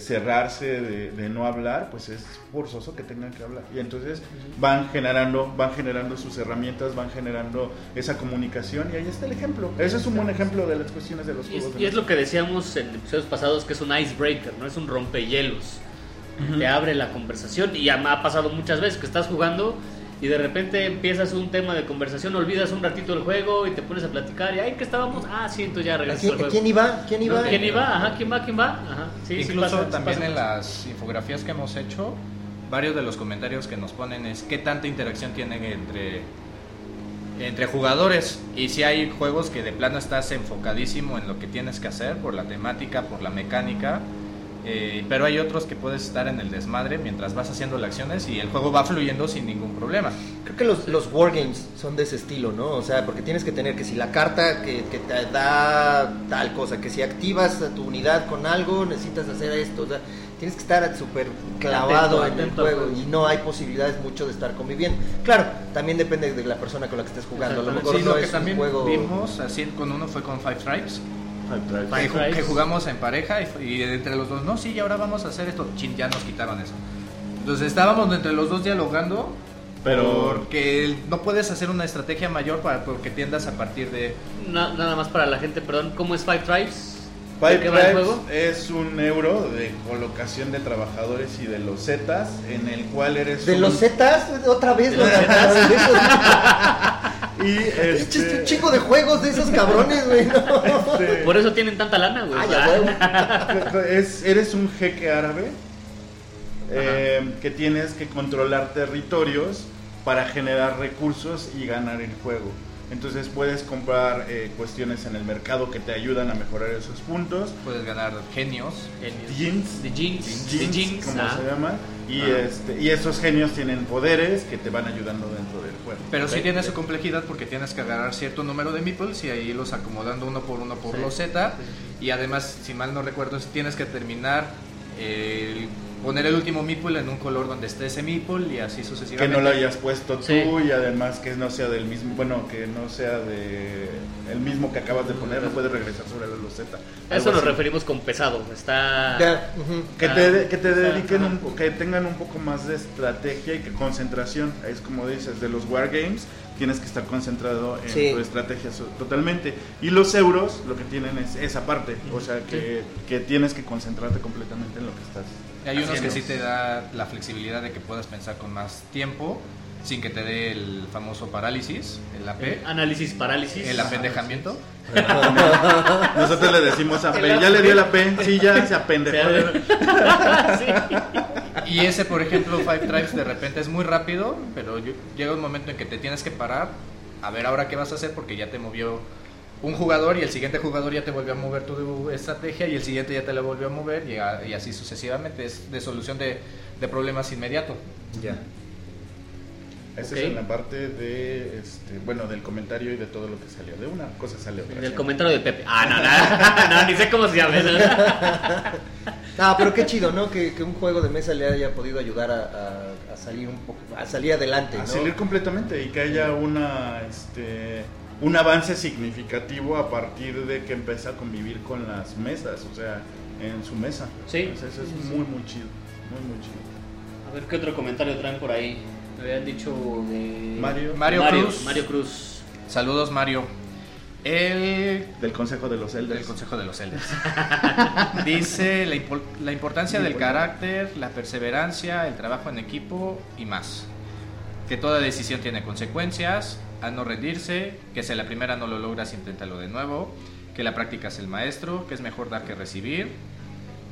cerrarse, de no hablar, pues es forzoso que tengan que hablar. Y entonces van generando sus herramientas, van generando esa comunicación. Y ahí está el ejemplo. Ese es un buen ejemplo de las cuestiones de los juegos. Y es lo que decíamos en episodios pasados, que es un icebreaker, ¿no? Es un rompehielos. Te abre la conversación. Y ha pasado muchas veces que estás jugando y de repente empiezas un tema de conversación, olvidas un ratito el juego y te pones a platicar. Y ahí que estábamos, entonces ya regresó el juego. ¿Quién iba? Sí, incluso sí pasa, también en las infografías que hemos hecho, varios de los comentarios que nos ponen es qué tanta interacción tienen entre jugadores. Y si hay juegos que de plano estás enfocadísimo en lo que tienes que hacer por la temática, por la mecánica. Pero hay otros que puedes estar en el desmadre mientras vas haciendo las acciones y el juego va fluyendo sin ningún problema. Creo que los wargames son de ese estilo, ¿no? O sea, porque tienes que tener que si la carta que te da tal cosa, que si activas a tu unidad con algo, necesitas hacer esto, o sea, tienes que estar súper clavado en el juego y no hay posibilidades mucho de estar conviviendo. Claro, también depende de la persona con la que estés jugando. A lo mejor sí, no lo que es también un juego... vimos así con uno fue con Five Tribes. Que jugamos en pareja y entre los dos, y ahora vamos a hacer esto. Chin, ya nos quitaron eso. Entonces estábamos entre los dos dialogando, pero porque no puedes hacer una estrategia mayor porque tiendas a partir de... No, nada más para la gente, perdón, ¿cómo es Five Tribes? Five Tribes es un euro de colocación de trabajadores y de losetas, en el cual eres... ¿De losetas? ¿Otra vez losetas? Y un chico de juegos de esos cabrones, güey. No. Por eso tienen tanta lana, güey. Eres un jeque árabe que tienes que controlar territorios para generar recursos y ganar el juego. Entonces puedes comprar cuestiones en el mercado que te ayudan a mejorar esos puntos. Puedes ganar genios, como se llama. Y esos genios tienen poderes que te van ayudando dentro del juego. Pero sí tiene su complejidad porque tienes que agarrar cierto número de meeples y ahí los acomodando uno por loseta. Sí. Y además, si mal no recuerdo, tienes que terminar poner el último meeple en un color donde esté ese meeple y así sucesivamente. Que no lo hayas puesto tú y además que no sea del mismo, que no sea de el mismo que acabas de poner, no puedes regresar sobre la loseta. Eso nos referimos con pesado, que tengan un poco más de estrategia y que concentración, es como dices, de los wargames. Tienes que estar concentrado en tu estrategia totalmente. Y los euros lo que tienen es esa parte, o sea que tienes que concentrarte completamente en lo que estás haciendo. Hay unos que sí te da la flexibilidad de que puedas pensar con más tiempo sin que te dé el famoso parálisis, el AP. Análisis parálisis. El apendejamiento. Nosotros le decimos AP, ya le dio el AP, sí, ya se apendejó. Y ese, por ejemplo, Five Tribes de repente es muy rápido, pero llega un momento en que te tienes que parar a ver ahora qué vas a hacer porque ya te movió un jugador y el siguiente jugador ya te volvió a mover tu estrategia y el siguiente ya te la volvió a mover y así sucesivamente. Es de solución de problemas inmediato. Ya. Esa es en la parte de del comentario y de todo lo que salió. De una cosa salió otra. Del comentario de Pepe. No, ni sé cómo se llama eso. Pero qué chido, ¿no? Que un juego de mesa le haya podido ayudar a salir un poco, a salir adelante, ¿no? A salir completamente y que haya un avance significativo a partir de que empieza a convivir con las mesas, o sea, en su mesa. Sí. Entonces, eso es muy, muy chido. A ver qué otro comentario traen por ahí. Me habían dicho de Mario Cruz. Saludos, Mario. Del Consejo de los Elders. Dice la importancia del carácter, la perseverancia, el trabajo en equipo y más. Que toda decisión tiene consecuencias, a no rendirse, que si a la primera no lo logras, inténtalo de nuevo, que la práctica es el maestro, que es mejor dar que recibir,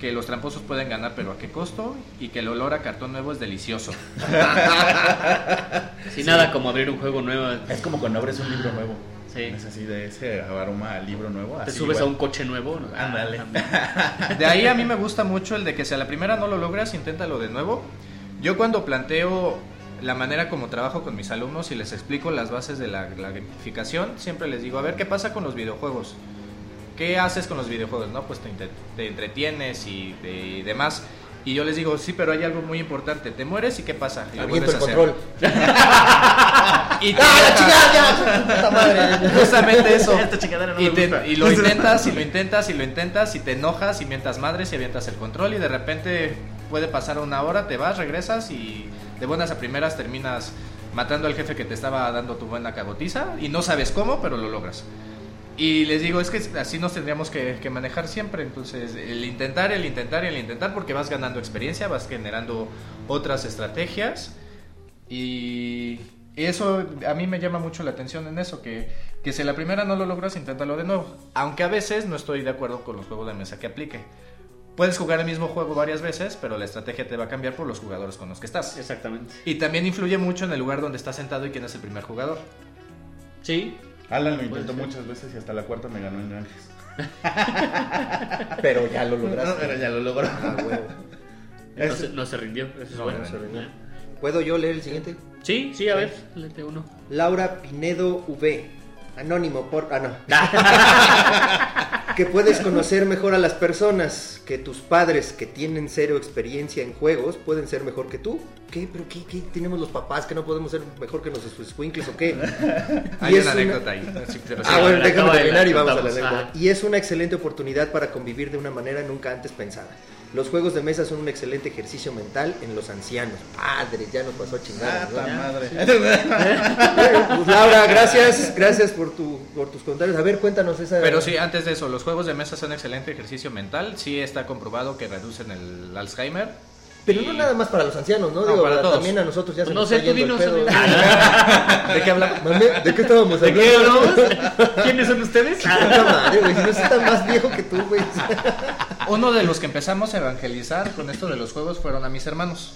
que los tramposos pueden ganar, pero ¿a qué costo? Y que el olor a cartón nuevo es delicioso. Sí, nada como abrir un juego nuevo. Es como cuando abres un libro nuevo. Sí. Es así, de ese aroma al libro nuevo. Te así, subes igual a un coche nuevo. Ándale. De ahí a mí me gusta mucho el de que si a la primera no lo logras, inténtalo de nuevo. Yo cuando planteo la manera como trabajo con mis alumnos y les explico las bases de la gamificación, siempre les digo, a ver, ¿qué pasa con los videojuegos? ¿Qué haces con los videojuegos? No, pues te entretienes y demás. Y yo les digo, sí, pero hay algo muy importante. Te mueres y ¿qué pasa? Y lo vuelves a hacer. Y ¡ah, la chingada! Justamente eso. Y lo intentas, y lo intentas, y lo intentas, y te enojas, y mientas madres, y avientas el control, y de repente puede pasar una hora, te vas, regresas, y de buenas a primeras terminas matando al jefe que te estaba dando tu buena cagotiza, y no sabes cómo, pero lo logras. Y les digo, es que así nos tendríamos que manejar siempre. Entonces, el intentar, porque vas ganando experiencia, vas generando otras estrategias. Y eso a mí me llama mucho la atención en eso, que si la primera no lo logras, inténtalo de nuevo. Aunque a veces no estoy de acuerdo con los juegos de mesa que aplique. Puedes jugar el mismo juego varias veces, pero la estrategia te va a cambiar por los jugadores con los que estás. Exactamente. Y también influye mucho en el lugar donde estás sentado y quién es el primer jugador. Sí. Alan lo intentó muchas veces y hasta la cuarta me ganó en granjes. Pero ya lo lograste. No, pero ya lo logró. Ah, bueno. No se rindió. Eso es bueno. No se rindió. ¿Puedo yo leer el siguiente? Sí, sí, a ver. Léete uno. Laura Pinedo V. Anónimo por... Ah, no. Que puedes conocer mejor a las personas. Que tus padres que tienen cero experiencia en juegos pueden ser mejor que tú. ¿Qué? ¿Pero qué? ¿Tenemos los papás que no podemos ser mejor que nuestros escuincles o qué? Hay una anécdota ahí. Ah, bueno, déjame terminar y vamos a la anécdota. Y es una excelente oportunidad para convivir de una manera nunca antes pensada. Los juegos de mesa son un excelente ejercicio mental en los ancianos. Padre, ya nos pasó chingada. Madre. Sí. Pues, Laura, gracias por tus comentarios. A ver, cuéntanos esa. Pero sí, antes de eso, los juegos de mesa son excelente ejercicio mental. Sí, está comprobado que reducen el Alzheimer. Pero no nada más para los ancianos, ¿no? No, digo, para todos. También a nosotros ya se nos está yendo el pedo. ¿De qué hablamos? ¿De qué estábamos hablando? ¿De qué hablamos? ¿Quiénes son ustedes? Puta madre, güey. No está más viejo que tú, güey. Uno de los que empezamos a evangelizar con esto de los juegos fueron a mis hermanos.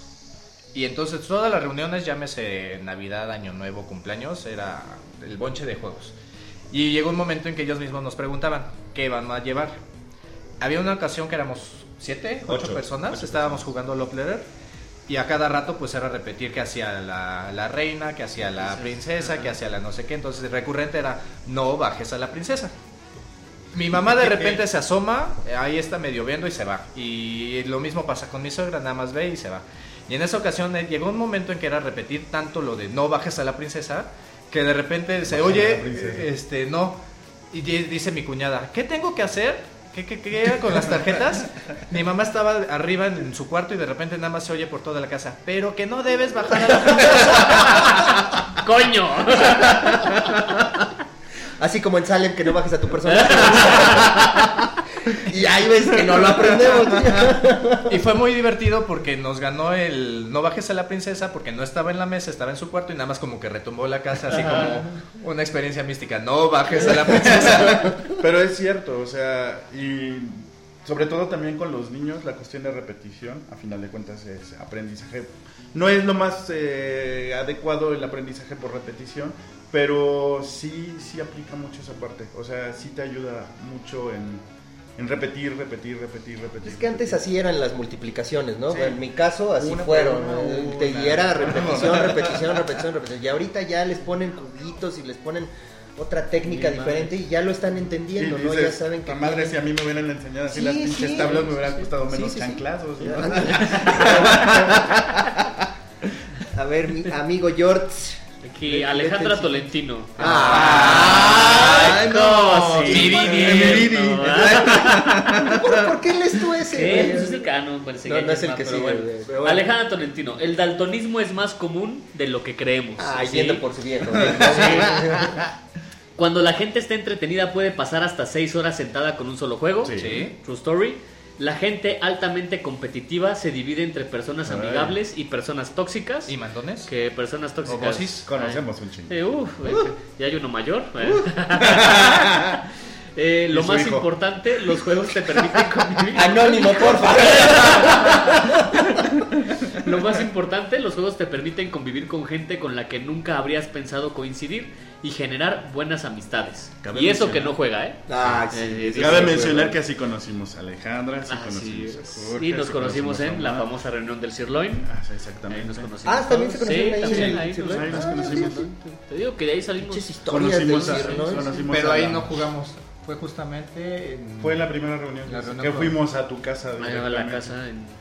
Y entonces todas las reuniones, llámese Navidad, Año Nuevo, cumpleaños, era el bonche de juegos. Y llegó un momento en que ellos mismos nos preguntaban, ¿qué van a llevar? Había una ocasión que éramos 8 personas, estábamos jugando Love Letter y a cada rato pues era repetir que hacía la reina, que hacía la princesa, que hacía la no sé qué. Entonces el recurrente era, no bajes a la princesa. Mi mamá de repente se asoma, ahí está medio viendo y se va. Y lo mismo pasa con mi suegra, nada más ve y se va. Y en esa ocasión llegó un momento en que era repetir tanto lo de no bajes a la princesa, que de repente se oye, no. Y dice mi cuñada, ¿qué tengo que hacer? ¿Qué era con las tarjetas? Mi mamá estaba arriba en su cuarto y de repente nada más se oye por toda la casa, pero que no debes bajar a la princesa. ¡Coño! Así como en Salem, que no bajes a tu personaje. Y ahí ves que no lo aprendemos. Y fue muy divertido porque nos ganó el no bajes a la princesa, porque no estaba en la mesa, estaba en su cuarto y nada más como que retumbó la casa, así como una experiencia mística. No bajes a la princesa. Pero es cierto, o sea, y sobre todo también con los niños, la cuestión de repetición, a final de cuentas, es aprendizaje. No es lo más adecuado el aprendizaje por repetición, pero sí aplica mucho esa parte. O sea, sí te ayuda mucho en repetir. Es que antes así eran las multiplicaciones, ¿no? Sí. En mi caso así fueron. Y era repetición. Y ahorita ya les ponen cubitos y les ponen otra técnica diferente y ya lo están entendiendo, sí, ¿no? Dices, ya saben que... madre, si a mí me hubieran enseñado así las pinches tablas, me hubieran costado menos chanclazos, ¿no? A ver, mi amigo George... Aquí, Alejandra Tolentino. ¡Ay, no! ¡Miriri! ¿Por qué lees tú ese? Es el canon, parece que no es el que sigue. Alejandra Tolentino. El daltonismo es más común de lo que creemos. Ah, yendo por su viejo. Cuando la gente está entretenida puede pasar hasta 6 horas sentada con un solo juego. Sí. True story. La gente altamente competitiva se divide entre personas amigables y personas tóxicas. ¿Y mandones? Que personas tóxicas... Conocemos un chingo. Y hay uno mayor. Lo más importante, los juegos te permiten convivir. Anónimo, por favor. Lo más importante, los juegos te permiten convivir con gente con la que nunca habrías pensado coincidir y generar buenas amistades. Cabe y mencionar. Eso que no juega, ¿eh? Ah, sí. Cabe mencionar que así conocimos a Alejandra, así conocimos a Jorge. Y nos conocimos en la famosa reunión del Sirloin. Ah, sí, exactamente. Nos conocimos también se conocieron ahí. También ahí nos conocimos. Te digo que de ahí salimos. Conocimos pero ahí no jugamos. Fue justamente fue en la primera reunión que fuimos a tu casa. A la casa en...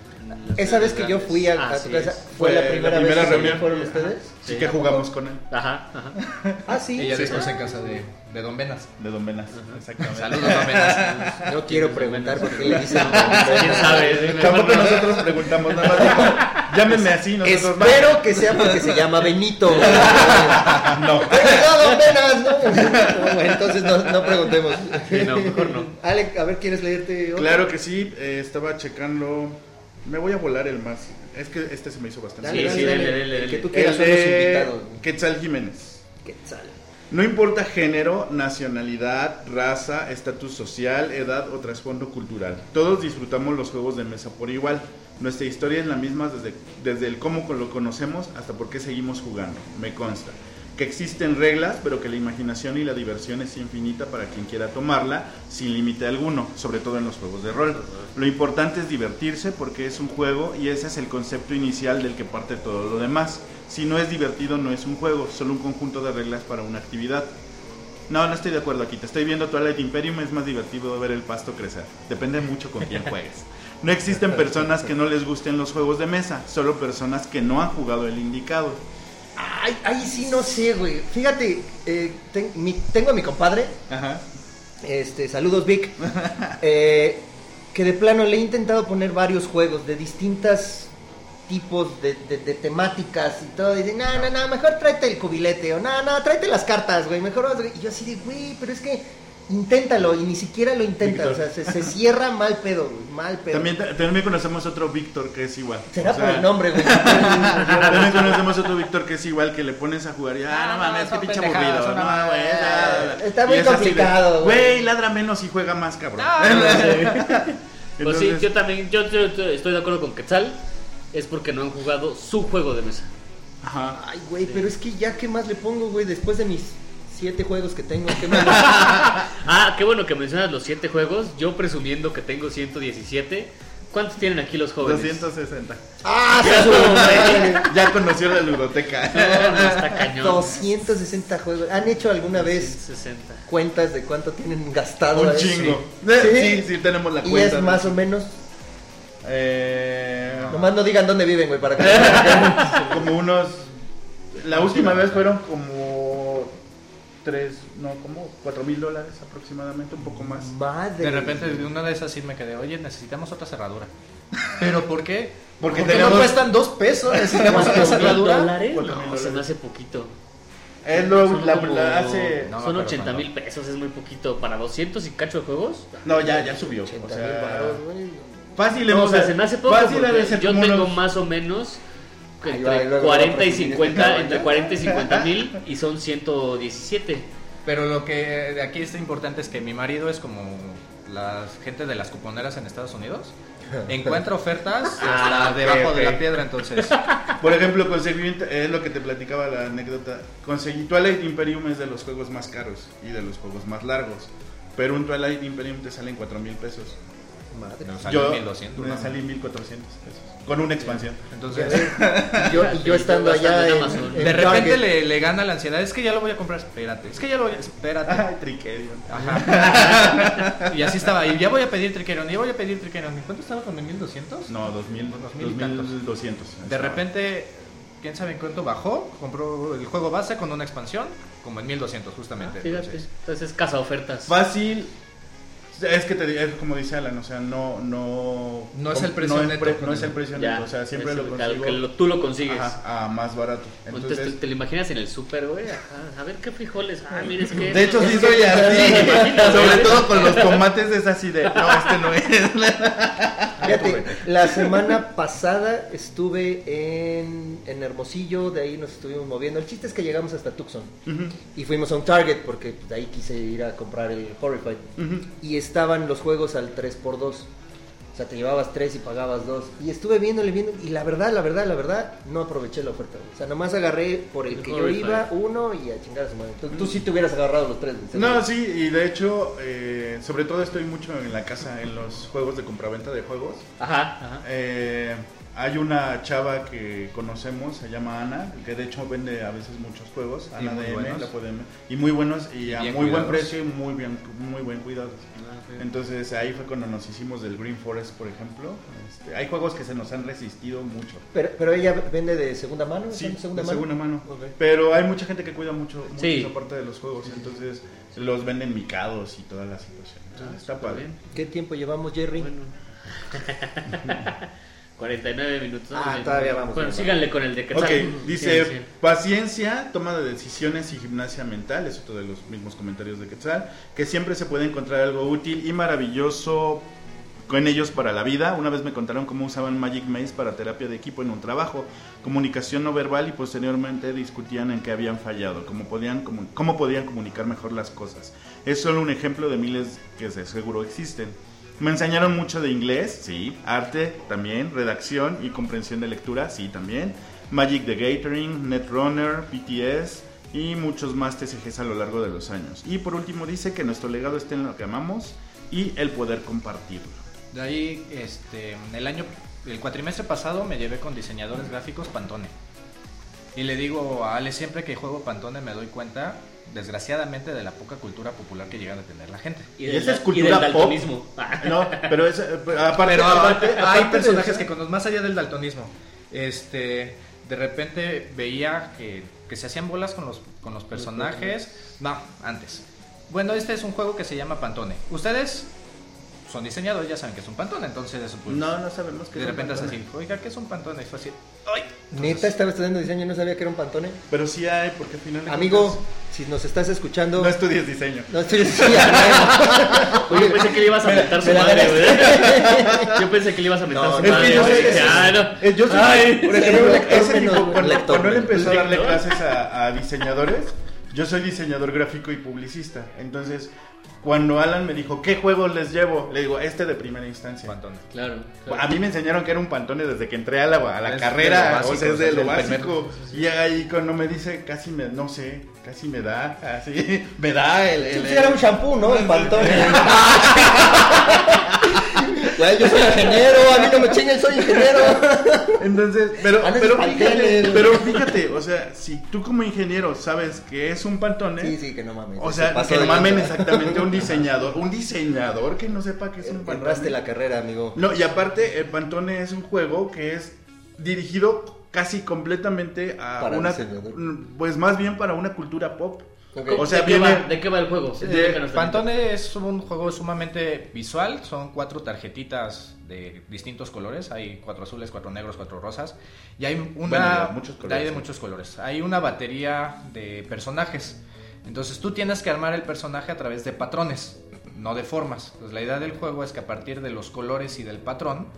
Esa vez que yo fui a tu casa fue la primera vez reunión. Que fueron ustedes. Sí, que jugamos con él. Ajá. Ah, sí. Ella después en casa de Don Venas. De Don Venas, exactamente. Saludos, Don Venas. No quiero preguntar por qué le dicen Don Venas. ¿Quién sabe? Tampoco nosotros preguntamos nada más. Llámeme así, nosotros vamos. Espero que sea porque se llama Benito. No. Don Venas, no. Entonces no preguntemos. Sí, no, mejor no. Alex, a ver, ¿quieres leerte otro? Claro que sí, estaba checando... Me voy a volar el más. Es que este se me hizo bastante. El que tú quieras son los invitados. Quetzal Jiménez. Quetzal. No importa género, nacionalidad, raza, estatus social, edad o trasfondo cultural. Todos disfrutamos los juegos de mesa por igual. Nuestra historia es la misma desde el cómo lo conocemos hasta por qué seguimos jugando. Me consta que existen reglas, pero que la imaginación y la diversión es infinita para quien quiera tomarla sin límite alguno, sobre todo en los juegos de rol. Lo importante es divertirse porque es un juego y ese es el concepto inicial del que parte todo lo demás. Si no es divertido, no es un juego, solo un conjunto de reglas para una actividad. No estoy de acuerdo aquí. Te estoy viendo Twilight Imperium, es más divertido ver el pasto crecer. Depende mucho con quién juegues. No existen personas que no les gusten los juegos de mesa, solo personas que no han jugado el indicado. Ahí sí no sé, güey. Fíjate, tengo a mi compadre. Ajá. Saludos, Vic. Que de plano le he intentado poner varios juegos de distintas tipos de temáticas y todo. Y dice, no, mejor tráete el cubilete. O no, tráete las cartas, güey. Mejor. Y yo así de, güey, pero es que inténtalo. Y ni siquiera lo intenta. Víctor. O sea, se cierra mal pedo, güey. Mal pedo. También conocemos otro Víctor que es igual. Será por el nombre, güey. También conocemos otro Víctor que es igual, que le pones a jugar y no mames, qué pinche aburrido. No, güey. Está muy complicado, güey. Ladra menos y juega más, cabrón. Pues sí, yo también, yo estoy de acuerdo con Quetzal. Es porque no han jugado su juego de mesa. Ajá. Ay, güey, pero es que ya qué más le pongo, güey, después de mis 7 juegos que tengo. ¿Qué más? Qué bueno que mencionas los 7 juegos. Yo presumiendo que tengo 117. ¿Cuántos tienen aquí los jóvenes? 260. Ya conoció la ludoteca. No, está cañón. 260 juegos. ¿Han hecho alguna vez cuentas de cuánto tienen gastado? Un chingo. Sí, tenemos la cuenta. ¿Y es más o menos? Nomás no digan dónde viven, güey, para que... Como unos... La última vez fueron como... 4,000 dólares aproximadamente, un poco más. Madre. De repente de una de esas sí me quedé, oye, necesitamos otra cerradura. ¿Pero por qué? Porque tenemos... no cuestan $2, necesitamos otra cerradura. ¿$4,000? No, se me hace poquito. Son $80,000, es muy poquito. Para 200 y cacho de juegos. No, ya subió. 80, o sea, baros, fácil, no, o sea, se me hace poco. Yo tengo más o menos entre 40 y 50 mil y son 117. Pero lo que de aquí está importante es que mi marido es como la gente de las cuponeras en Estados Unidos. Encuentra ofertas debajo de la piedra, entonces. Por ejemplo, conseguí, es lo que te platicaba la anécdota, conseguí Twilight Imperium, es de los juegos más caros y de los juegos más largos. Pero un Twilight Imperium te sale en $4,000. Yo me salí 1,400 pesos con una expansión. Entonces yo estando allá en de repente le gana la ansiedad. Es que ya lo voy a comprar. Espérate. Ay, Trickerion. Ajá. Y así estaba. Y ya voy a pedir Trickerion. ¿Y cuánto estaba con el 1,200? No, 2,200. De repente, quién sabe en cuánto bajó. Compró el juego base con una expansión como en 1,200 justamente. Entonces casa ofertas. Fácil. Es que es como dice Alan, o sea, no No es el precio neto. O sea, siempre lo consigo. Tú lo consigues. Ajá, más barato. Entonces, ¿Te lo imaginas en el súper, güey? A ver qué frijoles. Ah, mira, es que... De hecho, sí soy así. Sobre todo con los tomates es así de... No, este no es. Fíjate, la semana pasada estuve en Hermosillo. De ahí nos estuvimos moviendo. El chiste es que llegamos hasta Tucson. Y fuimos a un Target porque de ahí quise ir a comprar el Horrified. Y estaban los juegos al 3x2. O sea, te llevabas 3 y pagabas 2. Y estuve viendo. Y la verdad, no aproveché la oferta. O sea, nomás agarré por el que yo iba uno y a chingar a su madre. Entonces, tú sí te hubieras agarrado los 3. No, sí, y de hecho, sobre todo estoy mucho en la casa, en los juegos de compraventa de juegos. Ajá. Hay una chava que conocemos, se llama Ana, que de hecho vende a veces muchos juegos. Sí, Ana DM, buenos. La DM, y muy buenos y a muy buen precio y muy buen cuidado. Entonces ahí fue cuando nos hicimos del Green Forest, por ejemplo. Hay juegos que se nos han resistido mucho. Pero ella vende de segunda mano. Sí, segunda mano. Okay. Pero hay mucha gente que cuida mucho esa parte de los juegos, entonces los venden micados y toda la situación. Entonces, está padre. Bien. ¿Qué tiempo llevamos, Jerry? Bueno. 49 minutos. Ah, todavía vamos. Bueno, síganle con el de Quetzal. Ok, dice, sí. Paciencia, toma de decisiones y gimnasia mental, es otro de los mismos comentarios de Quetzal, que siempre se puede encontrar algo útil y maravilloso con ellos para la vida. Una vez me contaron cómo usaban Magic Maze para terapia de equipo en un trabajo, comunicación no verbal, y posteriormente discutían en qué habían fallado, cómo podían comunicar mejor las cosas. Es solo un ejemplo de miles que de seguro existen. Me enseñaron mucho de inglés, sí, arte también, redacción y comprensión de lectura, sí, también, Magic the Gathering, Netrunner, PTS y muchos más TCGs a lo largo de los años. Y por último dice que nuestro legado esté en lo que amamos y el poder compartirlo. De ahí, el cuatrimestre pasado me llevé con diseñadores gráficos Pantone. Y le digo a Ale, siempre que juego Pantone me doy cuenta... desgraciadamente de la poca cultura popular que llegan a tener la gente. Y esa es cultura del pop. No, pero es aparte hay personajes que conozco más allá del daltonismo. De repente veía que se hacían bolas con los personajes. No, antes. Bueno, este es un juego que se llama Pantone. Ustedes son diseñadores, ya saben que es un Pantone, entonces eso pues... No sabemos que de repente es así, oiga, ¿qué es un Pantone? Y fue así, ¡ay! Entonces... Neta, estaba estudiando diseño y no sabía que era un Pantone. Pero sí hay, porque al final... Amigo, si nos estás escuchando... No estudies diseño. No estudies diseño. Oye, yo pensé que le ibas a mentar su madre, güey. Yo pensé que le ibas a mentar su madre. Es que yo soy, por ejemplo, ese tipo, cuando él empezó a darle clases a diseñadores, yo soy diseñador gráfico y publicista, entonces... Cuando Alan me dijo, ¿qué juegos les llevo? Le digo, de primera instancia. Pantone. Claro. A mí me enseñaron que era un Pantone desde que entré a la carrera. Básico, o sea, es de lo básico. Y ahí cuando me dice, casi me da, así. Me da el... Sí, era un shampoo, ¿no? El Pantone. Yo soy ingeniero, a mí no me chinguen, soy ingeniero. Entonces, pero fíjate, o sea, si tú como ingeniero sabes que es un Pantone, sí, que no mames. O sea, que no mamen exactamente un diseñador que no sepa que es un Pantone. Entraste la carrera, amigo. No, y aparte el Pantone es un juego que es dirigido casi completamente a una, pues más bien para una cultura pop. Okay. O sea, ¿de qué va el juego? Pantone es un juego sumamente visual. Son 4 tarjetitas de distintos colores. Hay 4 azules, 4 negros, 4 rosas. Y hay muchos colores. Hay una batería de personajes. Entonces tú tienes que armar el personaje a través de patrones, no de formas. Entonces, la idea del juego es que a partir de los colores y del patrón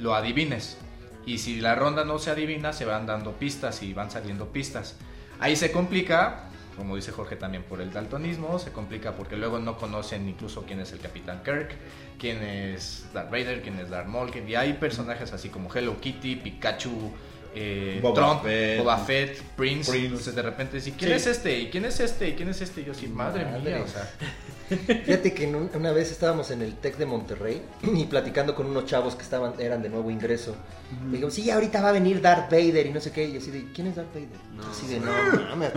lo adivines. Y si la ronda no se adivina, se van dando pistas y van saliendo pistas. Ahí se complica, como dice Jorge también, por el daltonismo. Se complica porque luego no conocen incluso quién es el Capitán Kirk, quién es Darth Vader, quién es Darth Maul. Y hay personajes así como Hello Kitty, Pikachu, Boba Fett, Prince. Entonces de repente decís, ¿quién es este? ¿Y quién es este? ¿Y quién es este? Y yo sí, madre mía, o sea... Fíjate que una vez estábamos en el TEC de Monterrey y platicando con unos chavos que eran de nuevo ingreso. Uh-huh. Digo, sí, ahorita va a venir Darth Vader y no sé qué. Y así de, ¿quién es Darth Vader?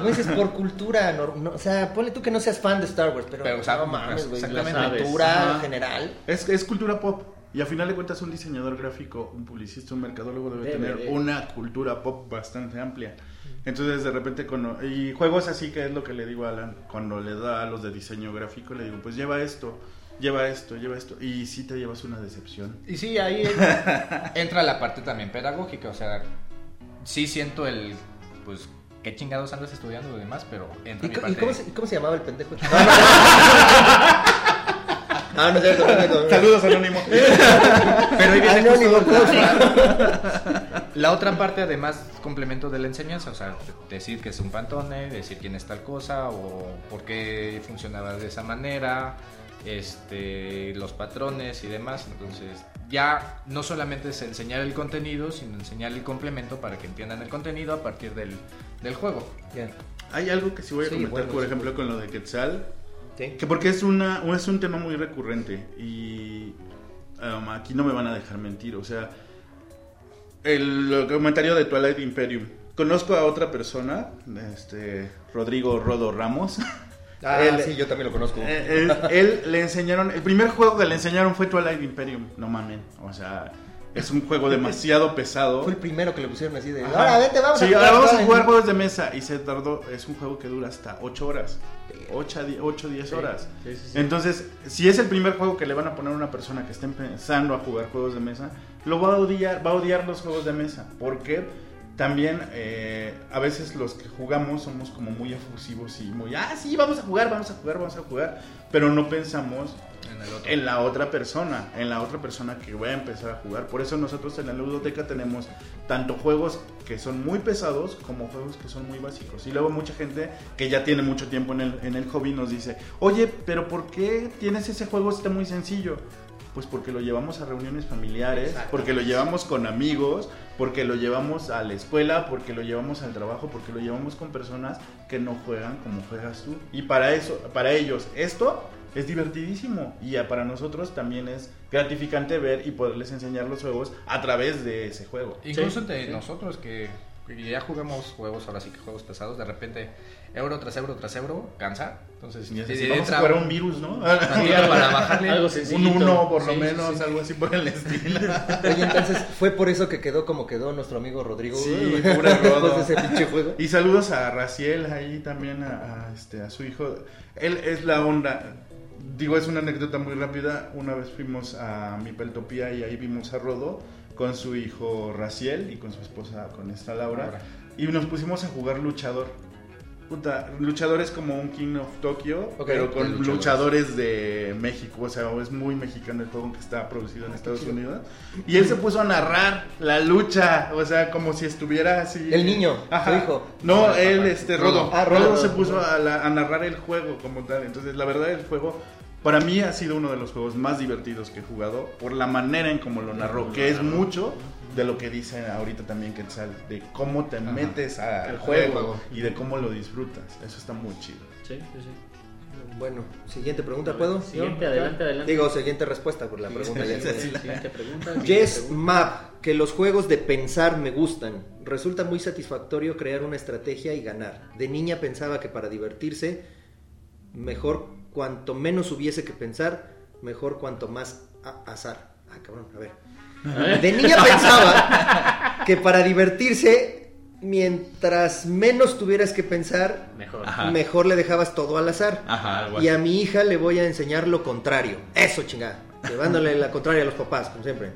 No dices por cultura, no, o sea, ponle tú que no seas fan de Star Wars, pero o sea, no mames, güey, cultura general. Es cultura pop. Y al final de cuentas un diseñador gráfico, un publicista, un mercadólogo debe tener una cultura pop bastante amplia. Entonces de repente y juegos así, que es lo que le digo a Alan, cuando le da a los de diseño gráfico, le digo, pues lleva esto. lleva esto, y sí te llevas una decepción. Y sí, ahí entra la parte también pedagógica, o sea, sí siento el, pues, qué chingados andas estudiando y demás, pero entra mi parte. ¿Cómo se llamaba el pendejo? Ah, no es cierto, no. Saludos, anónimo. Pero ahí viene anónimo, la otra parte, además, complemento de la enseñanza, o sea, decir que es un pantone, decir quién es tal cosa, o por qué funcionaba de esa manera, los patrones y demás. Entonces, ya no solamente es enseñar el contenido, sino enseñar el complemento para que entiendan el contenido a partir del juego. Yeah. Hay algo que sí voy a comentar, bueno, por ejemplo, con lo de Quetzal. ¿Sí? Que porque es un tema muy recurrente y aquí no me van a dejar mentir, o sea, el comentario de Twilight Imperium. Conozco a otra persona, Rodrigo Rodo Ramos. Ah, él, sí, yo también lo conozco. Él le enseñaron, el primer juego que le enseñaron fue Twilight Imperium, no mamen, o sea, es un juego demasiado pesado. Fue el primero que le pusieron así de, ahora vete, vamos a jugar. Sí, ahora vamos a jugar juegos de mesa. Y se tardó, es un juego que dura hasta 8 horas. 8 o 10 horas. Sí, sí, sí. Entonces, si es el primer juego que le van a poner a una persona que esté empezando a jugar juegos de mesa, lo va a odiar los juegos de mesa. Porque también a veces los que jugamos somos como muy efusivos y muy, sí, vamos a jugar. Pero no pensamos en la otra persona, que va a empezar a jugar. Por eso nosotros en la ludoteca tenemos tanto juegos que son muy pesados como juegos que son muy básicos. Y luego mucha gente que ya tiene mucho tiempo en el hobby nos dice, oye, pero ¿por qué tienes ese juego? Está muy sencillo. Pues porque lo llevamos a reuniones familiares, porque lo llevamos con amigos, porque lo llevamos a la escuela, porque lo llevamos al trabajo, porque lo llevamos con personas que no juegan como juegas tú. Y para ellos esto es divertidísimo, y para nosotros también es gratificante ver y poderles enseñar los juegos a través de ese juego. Incluso nosotros que ya jugamos juegos, ahora sí que juegos pesados, de repente euro tras euro, cansa. Entonces, vamos a jugar un virus, ¿no? Para bajarle algo sencillo, un Uno por lo menos, sí. Algo así por el estilo. Oye, entonces fue por eso que quedó como quedó nuestro amigo Rodrigo. Sí, pura Rodo. Ese pinche juego. Y saludos a Raciel ahí también, a su hijo. Él es la onda. Digo, es una anécdota muy rápida. Una vez fuimos a Mipeltopía y ahí vimos a Rodo con su hijo Raciel y con su esposa, con esta Laura. Y nos pusimos a jugar luchador. Luchador es como un King of Tokyo, pero con luchadores de México, o sea, es muy mexicano el juego, que está producido en Estados Unidos. Y él se puso a narrar la lucha, o sea, como si estuviera así. El niño, su hijo. No, él, Rodo. Rodo se puso a narrar el juego como tal. Entonces, la verdad, el juego para mí ha sido uno de los juegos más divertidos que he jugado por la manera en cómo lo narró, que es mucho de lo que dice ahorita también Quetzal, de cómo te metes al juego y de cómo lo disfrutas. Eso está muy chido. Sí. Bueno, siguiente pregunta, ¿puedo? Siguiente, adelante. Digo, siguiente respuesta por la pregunta. Siguiente pregunta. Yes Map, que los juegos de pensar me gustan. Resulta muy satisfactorio crear una estrategia y ganar. De niña pensaba que para divertirse mejor cuanto menos hubiese que pensar, mejor cuanto más azar. Ah, cabrón, a ver. De niña pensaba que para divertirse, mientras menos tuvieras que pensar, mejor le dejabas todo al azar. Y a mi hija le voy a enseñar lo contrario. Eso, chingada. Llevándole la contraria a los papás, como siempre.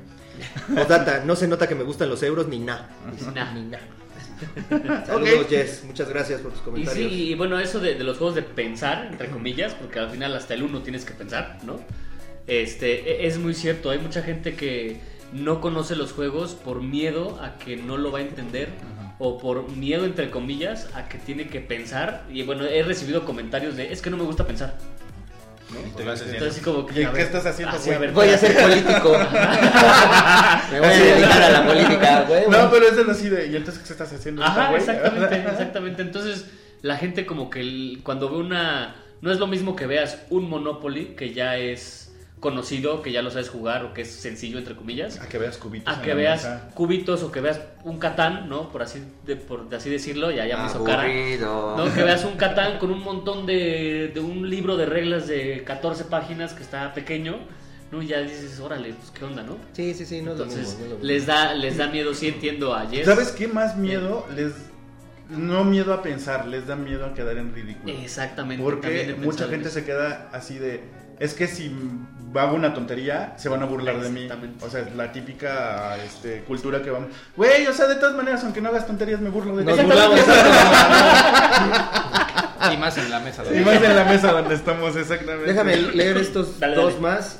Odata, no se nota que me gustan los euros ni nada. Ni nada. Saludos, Jess, muchas gracias por tus comentarios. Y sí, y bueno, eso de los juegos de pensar, entre comillas, porque al final hasta el uno tienes que pensar, ¿no? Es muy cierto, hay mucha gente que no conoce los juegos por miedo a que no lo va a entender, o por miedo, entre comillas, a que tiene que pensar. Y bueno, he recibido comentarios de, es que no me gusta pensar. ¿No? Entonces, como que, ¿qué estás haciendo? Voy a ser político. Me voy a dedicar a la política, güey. No, pero es así de, ¿y entonces qué estás haciendo? Exactamente. Entonces, la gente como que cuando ve no es lo mismo que veas un Monopoly que ya es conocido, que ya lo sabes jugar o que es sencillo, entre comillas, a que veas cubitos, o que veas un Catán, ¿no? Por así decirlo, ya me hizo cara, ¿no? Que veas un Catán con un montón de un libro de reglas de 14 páginas que está pequeño, ¿no? Y ya dices, órale, pues qué onda, ¿no? Sí, no. Entonces, les da miedo, sí entiendo a Jess. ¿Sabes qué más miedo? No miedo a pensar, les da miedo a quedar en ridículo. Exactamente. Porque mucha gente se queda así de, es que si hago una tontería, se van a burlar de mí. O sea, es la típica cultura que vamos. Güey, o sea, de todas maneras, aunque no hagas tonterías, me burlo de ti. Y más en la mesa. Y más en la mesa donde estamos, exactamente. Déjame leer estos dos más.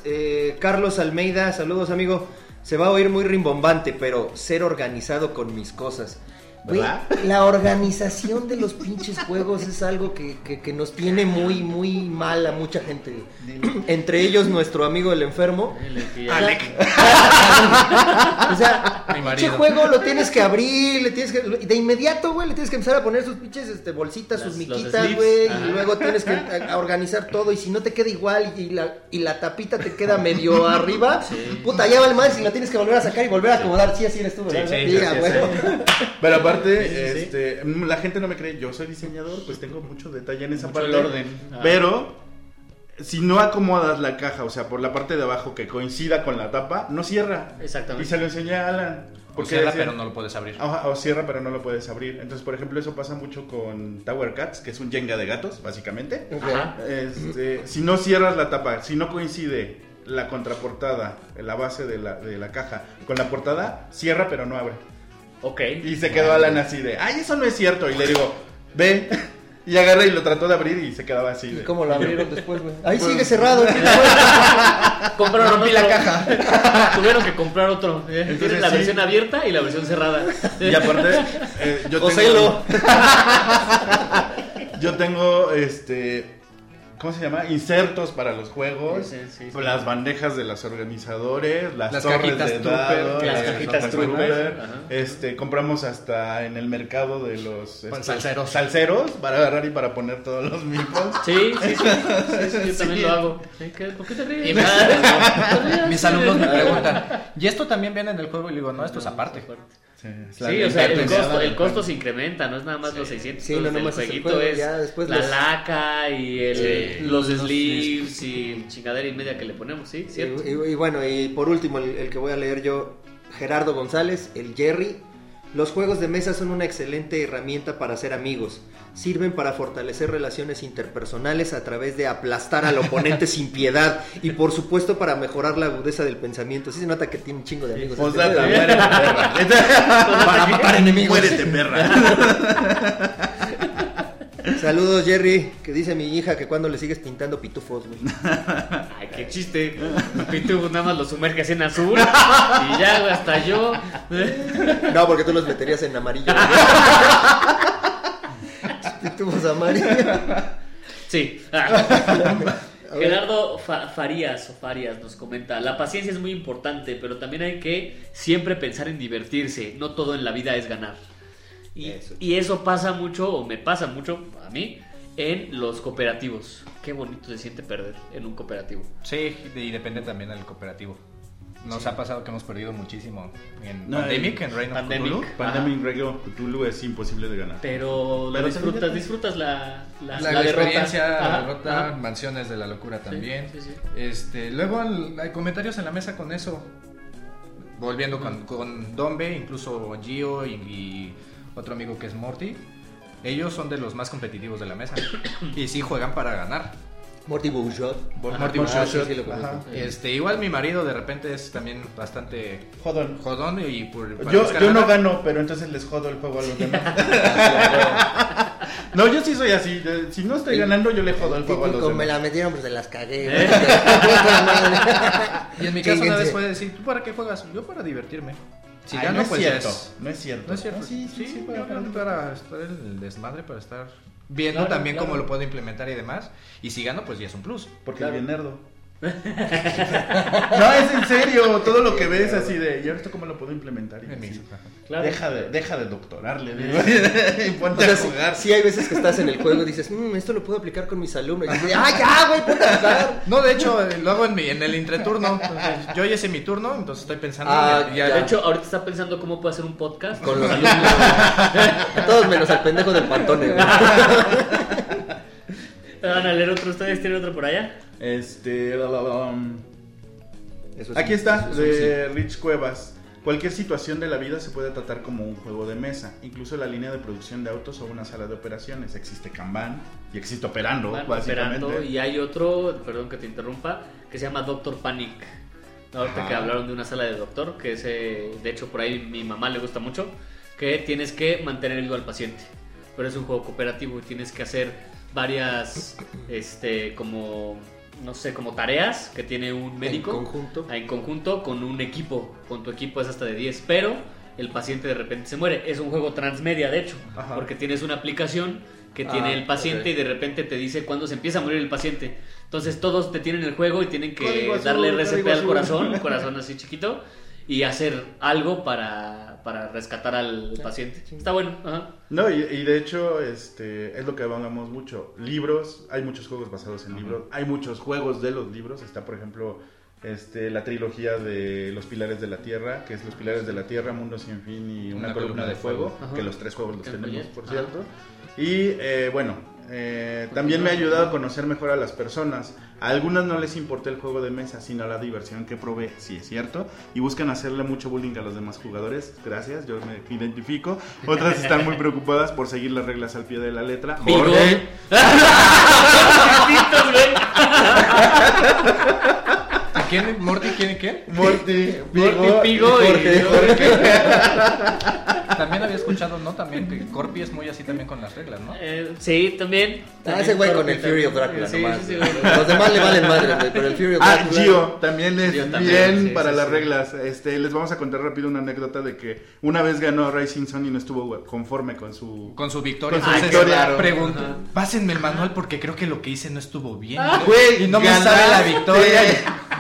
Carlos Almeida, saludos, amigo. Se va a oír muy rimbombante, pero ser organizado con mis cosas. Güey, la organización de los pinches juegos es algo que nos tiene muy, muy mal a mucha gente. Entre ellos, nuestro amigo el enfermo. Alex. O sea, pinche juego lo tienes que abrir, le tienes que, de inmediato, güey, le tienes que empezar a poner sus pinches bolsitas, sus miquitas, güey, y luego tienes que organizar todo, y si no te queda igual, y la tapita te queda medio arriba, sí. Puta, ya va el mal, si la tienes que volver a sacar y volver a acomodar, sí, así eres tú, ¿verdad? Sí. Pero aparte, la gente no me cree, yo soy diseñador, pues tengo mucho detalle en esa parte del orden. Pero si no acomodas la caja, o sea, por la parte de abajo que coincida con la tapa, no cierra. Exactamente. Y se lo enseñé a Alan. Porque o cierra pero no lo puedes abrir. O cierra pero no lo puedes abrir. Entonces, por ejemplo, eso pasa mucho con Tower Cats, que es un Jenga de gatos, básicamente. Si no cierras la tapa, si no coincide la contraportada, la base de la caja con la portada, cierra pero no abre. Okay. Y se quedó Alan así de, ay, eso no es cierto. Y le digo, ve. Y agarra y lo trató de abrir y se quedaba así de... ¿Y cómo lo abrieron después, güey? Ahí pues... sigue cerrado. Compraron rompí la caja. Tuvieron que comprar otro. Entonces, la versión abierta y la versión cerrada. Y aparte, yo tengo... yo tengo, ¿cómo se llama? Insertos para los juegos, sí. Las bandejas de los organizadores, las torres de dados, las cajitas Trooper. Compramos hasta en el mercado de los salseros para agarrar y para poner todos los micos. Sí, yo también lo hago. ¿Por qué te ríes? Mis alumnos me preguntan, ¿y esto también viene en el juego? Y le digo, no, esto es aparte. Sí, o sea, el costo se incrementa, no es nada más los 600. Sí, no, el jueguito es la laca y los sleeves y chingadera y media que le ponemos, ¿sí? ¿Cierto? Y bueno, y por último, el que voy a leer yo, Gerardo González, el Jerry. Los juegos de mesa son una excelente herramienta para hacer amigos. Sirven para fortalecer relaciones interpersonales a través de aplastar al oponente sin piedad y, por supuesto, para mejorar la agudeza del pensamiento. Sí se nota que tiene un chingo de amigos. O sea, muérete, perra. Para matar enemigos. Muérete, perra. Saludos, Jerry, que dice mi hija que cuando le sigues pintando pitufos, güey. Ay, qué chiste. Los pitufos nada más los sumerges en azul y ya, güey, hasta yo. No, porque tú los meterías en amarillo. Pitufos amarillos. Sí. Gerardo Farías nos comenta: la paciencia es muy importante, pero también hay que siempre pensar en divertirse. No todo en la vida es ganar. Y eso pasa mucho, o me pasa mucho a mí, en los cooperativos. Qué bonito se siente perder en un cooperativo. Sí, y depende también del cooperativo. Nos ha pasado que hemos perdido muchísimo en Pandemic, en Reign of Cthulhu. Pandemic, Reign of Cthulhu es imposible de ganar. Pero disfrutas la experiencia, la derrota, Mansiones de la Locura también. Sí. Luego hay comentarios en la mesa con eso. Volviendo con Dombe, incluso Gio y otro amigo que es Morty. Ellos son de los más competitivos de la mesa y sí juegan para ganar. Morty Bullshot. Igual mi marido de repente es también bastante jodón y yo no gano, pero entonces les jodo el juego a los demás. No, yo sí soy así. Si no estoy ganando, yo le jodo el juego a los demás. Me la metieron, pues se las cagué. Y en mi caso una vez fue decir, ¿tú para qué juegas? Yo para divertirme. Si ya no, pues no es cierto. Sí, para estar el desmadre, para estar viendo también cómo lo puedo implementar y demás. Y si gano, pues ya es un plus. Porque es bien nerdo. No, es en serio. Todo lo que ves así de, ¿y ahora esto cómo lo puedo implementar? Y así, deja de doctorarle. Y ponte a jugar. Sí, hay veces que estás en el juego y dices, esto lo puedo aplicar con mis alumnos. Y dices, ya, güey, ponte a jugar. No, de hecho, lo hago en el entreturno. Entonces, yo ya hice mi turno, entonces estoy pensando. De hecho, ahorita está pensando cómo puedo hacer un podcast con los alumnos. Todos menos al pendejo del pantone. Van a leer otro. ¿Ustedes tienen otro por allá? Aquí está, de Rich Cuevas. Cualquier situación de la vida se puede tratar como un juego de mesa, incluso la línea de producción de autos o una sala de operaciones. Existe Kanban y existe Operando, bueno, básicamente. Operando, y hay otro, perdón que te interrumpa, que se llama Doctor Panic. Ahorita que hablaron de una sala de doctor, que es, de hecho por ahí mi mamá le gusta mucho, que tienes que mantener vivo al paciente. Pero es un juego cooperativo y tienes que hacer varias, como... no sé, como tareas que tiene un médico en conjunto con un equipo, con tu equipo es hasta de 10, pero el paciente de repente se muere. Es un juego transmedia, de hecho, porque tienes una aplicación que tiene el paciente y de repente te dice cuándo se empieza a morir el paciente. Entonces todos te tienen el juego y tienen que darle RCP al corazón así chiquito y hacer algo para rescatar al paciente. Está bueno. Ajá. No, y de hecho es lo que hablamos mucho. Libros, hay muchos juegos basados en libros, hay muchos juegos de los libros. Está, por ejemplo, la trilogía de Los Pilares de la Tierra, que es Los Pilares de la Tierra, Mundo Sin Fin y Una Columna de Fuego, que los tres juegos los tenemos, por cierto. Y también me ha ayudado a conocer mejor a las personas. A algunas no les importa el juego de mesa, sino la diversión que provee, sí es cierto, y buscan hacerle mucho bullying a los demás jugadores. Gracias, yo me identifico. Otras están muy preocupadas por seguir las reglas al pie de la letra. ¡Morre! ¿A quién? ¿Morty quién qué? Morty, Pigo y También había escuchado, ¿no? También que Corpi es muy así también con las reglas, ¿no? Sí, también ese güey con el Fury of Drácula, sí, nomás. Sí, los demás le valen madre, güey, pero el Fury of Drácula... Gio también es bien para las reglas. Les vamos a contar rápido una anécdota de que una vez ganó Rising Sun y no estuvo conforme con su... con su victoria. Con su victoria. Claro. Pregunto, pásenme el manual porque creo que lo que hice no estuvo bien. Güey, y no me sabe la victoria.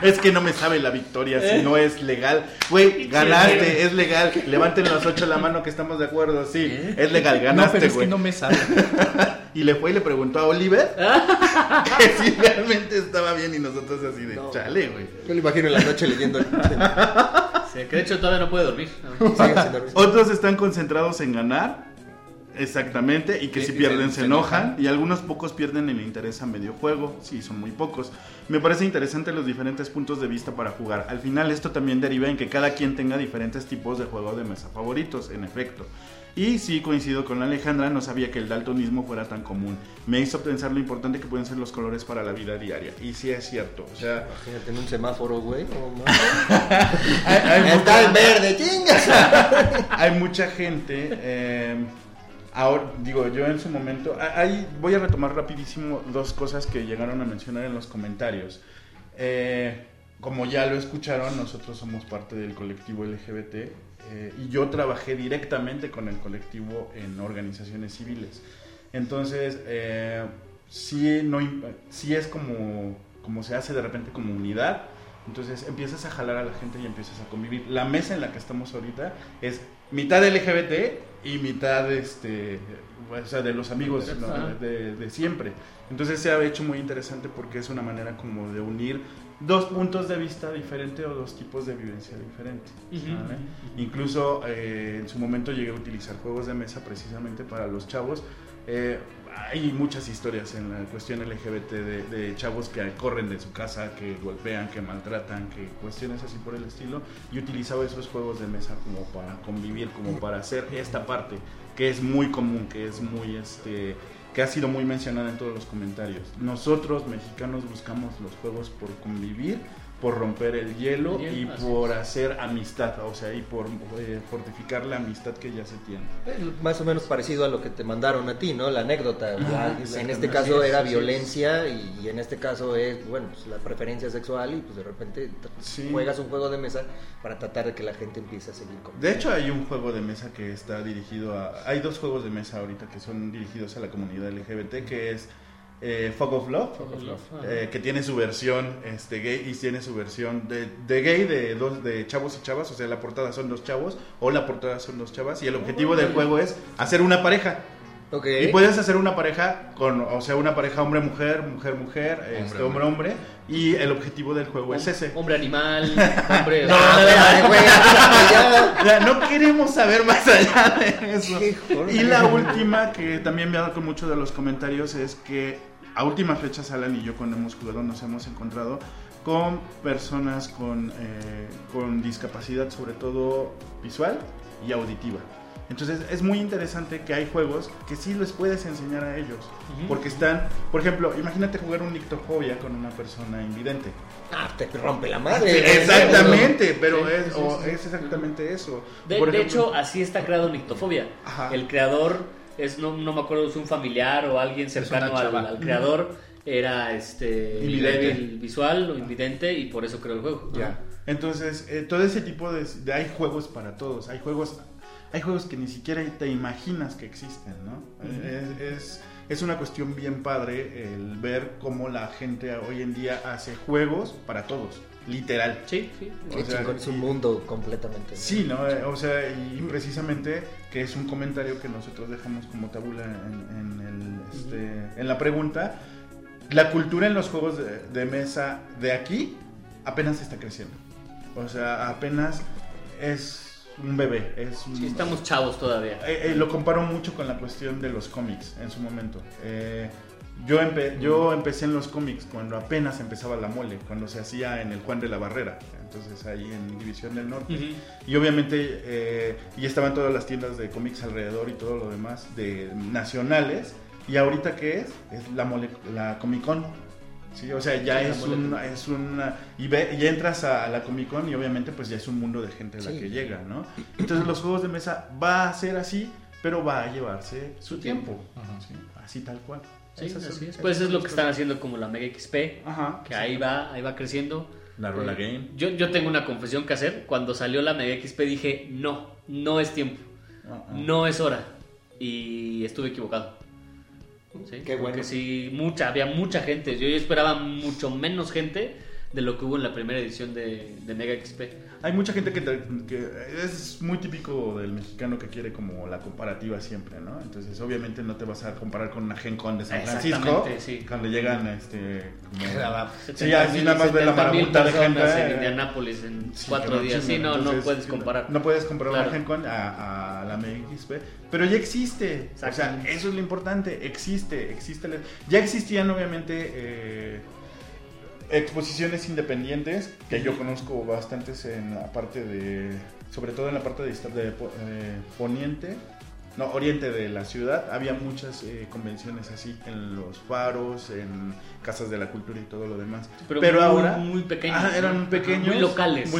Es que no me sabe la victoria si no es legal. Güey, ganaste, es legal. Levanten los 8 la mano que estamos de acuerdo, sí. Es legal, ganaste, güey. No, pero es que no me sabe. Y le fue y le preguntó a Oliver que si realmente estaba bien y nosotros así de chale, güey. Yo lo imagino en la noche leyendo. Sí, que de hecho todavía no puede dormir. Otros están concentrados en ganar. Exactamente, y que si pierden se enojan. Y algunos pocos pierden el interés a medio juego. Sí, son muy pocos. Me parece interesante los diferentes puntos de vista para jugar. Al final esto también deriva en que cada quien tenga diferentes tipos de juego de mesa favoritos, en efecto. Y sí, coincido con Alejandra, no sabía que el daltonismo fuera tan común. Me hizo pensar lo importante que pueden ser los colores para la vida diaria. Y sí es cierto, o sea... imagínate en un semáforo, güey. Está el verde, chingas. Hay mucha gente... ahora, digo, yo en su momento... ahí voy a retomar rapidísimo dos cosas que llegaron a mencionar en los comentarios. Como ya lo escucharon, nosotros somos parte del colectivo LGBT, y yo trabajé directamente con el colectivo en organizaciones civiles. Entonces, sí es como se hace de repente como unidad. Entonces empiezas a jalar a la gente y empiezas a convivir. La mesa en la que estamos ahorita es mitad LGBT... y mitad o sea, de los amigos, ¿no? de siempre. Entonces se ha hecho muy interesante porque es una manera como de unir dos puntos de vista diferentes o dos tipos de vivencia diferentes. ¿Vale? Incluso en su momento llegué a utilizar juegos de mesa precisamente para los chavos. Hay muchas historias en la cuestión LGBT de chavos que corren de su casa, que golpean, que maltratan, que cuestiones así por el estilo, y utilizaba esos juegos de mesa como para convivir, como para hacer esta parte que es muy común, que es muy que ha sido muy mencionada en todos los comentarios. Nosotros mexicanos buscamos los juegos por convivir, por romper el hielo y por hacer amistad, o sea, y por fortificar la amistad que ya se tiene. Más o menos parecido a lo que te mandaron a ti, ¿no? La anécdota. En este caso era violencia y en este caso es, bueno, pues la preferencia sexual y pues de repente juegas un juego de mesa para tratar de que la gente empiece a seguir con. De hecho hay un juego de mesa que está dirigido a... hay dos juegos de mesa ahorita que son dirigidos a la comunidad LGBT, que es... Fog of Love. Que tiene su versión gay y tiene su versión de gay de chavos y chavas, o sea, la portada son dos chavos o la portada son dos chavas y el objetivo del juego es hacer una pareja. Okay. Y puedes hacer una pareja con, o sea, una pareja hombre-mujer, mujer-mujer, hombre-hombre, y el objetivo del juego es ese. Hombre-animal, hombre... No queremos saber más allá de eso. Y la última, que también me ha dado mucho de los comentarios, es que a últimas fechas Alan y yo cuando hemos jugado nos hemos encontrado con personas con discapacidad, sobre todo visual y auditiva. Entonces es muy interesante que hay juegos que sí les puedes enseñar a ellos, porque están, por ejemplo, imagínate jugar un Nictofobia con una persona invidente. Ah, te rompe la madre. Exactamente, pero es exactamente eso. De hecho, así está creado Nictofobia. Ajá. El creador es, no me acuerdo, es un familiar o alguien cercano al creador, era débil visual o invidente, y por eso creó el juego. Ya. Entonces, todo ese tipo de hay juegos para todos, hay juegos que ni siquiera te imaginas que existen, ¿no? Uh-huh. Es una cuestión bien padre el ver cómo la gente hoy en día hace juegos para todos, literal. Sí, sí. Es un mundo completamente. Sí, ¿no? O sea, y precisamente que es un comentario que nosotros dejamos como tabula en la pregunta. La cultura en los juegos de mesa de aquí apenas está creciendo. O sea, apenas es un bebé. Sí, estamos chavos todavía. Lo comparo mucho con la cuestión de los cómics en su momento. Yo empecé en los cómics cuando apenas empezaba La Mole, cuando se hacía en el Juan de la Barrera, entonces ahí en División del Norte. Uh-huh. Y obviamente, y estaban todas las tiendas de cómics alrededor y todo lo demás de nacionales. Y ahorita, ¿qué es? Es La Mole, la Comic Con. Sí, o sea, ya sí, ya entras a la Comic Con y obviamente pues ya es un mundo de gente la que llega, ¿no? Entonces los juegos de mesa va a ser así, pero va a llevarse su tiempo. Ajá. ¿Sí? Así tal cual. Sí, así es. Pues es lo que están haciendo como la Mega XP, ajá, que ahí va creciendo. La Rola Game. Yo tengo una confesión que hacer. Cuando salió la Mega XP dije, no es tiempo, no es hora, y estuve equivocado. Sí, qué bueno. Porque sí, había mucha gente. Yo esperaba mucho menos gente de lo que hubo en la primera edición de Mega XP. Hay mucha gente que es muy típico del mexicano, que quiere como la comparativa siempre, ¿no? Entonces obviamente no te vas a comparar con una Gen Con de San Francisco. Sí. Cuando llegan así nada más ve la marabunta de gente en Indianápolis en 4 días. Sí, no puedes comparar. No puedes comparar la Gen Con a la Mega XP, pero ya existe. O sea, eso es lo importante. Existe. Ya existían obviamente exposiciones independientes, que yo conozco bastantes en la parte de, sobre todo en la parte de oriente de la ciudad. Había muchas convenciones así en los faros, en casas de la cultura y todo lo demás. Pero muy, ahora muy pequeños, eran pequeños, muy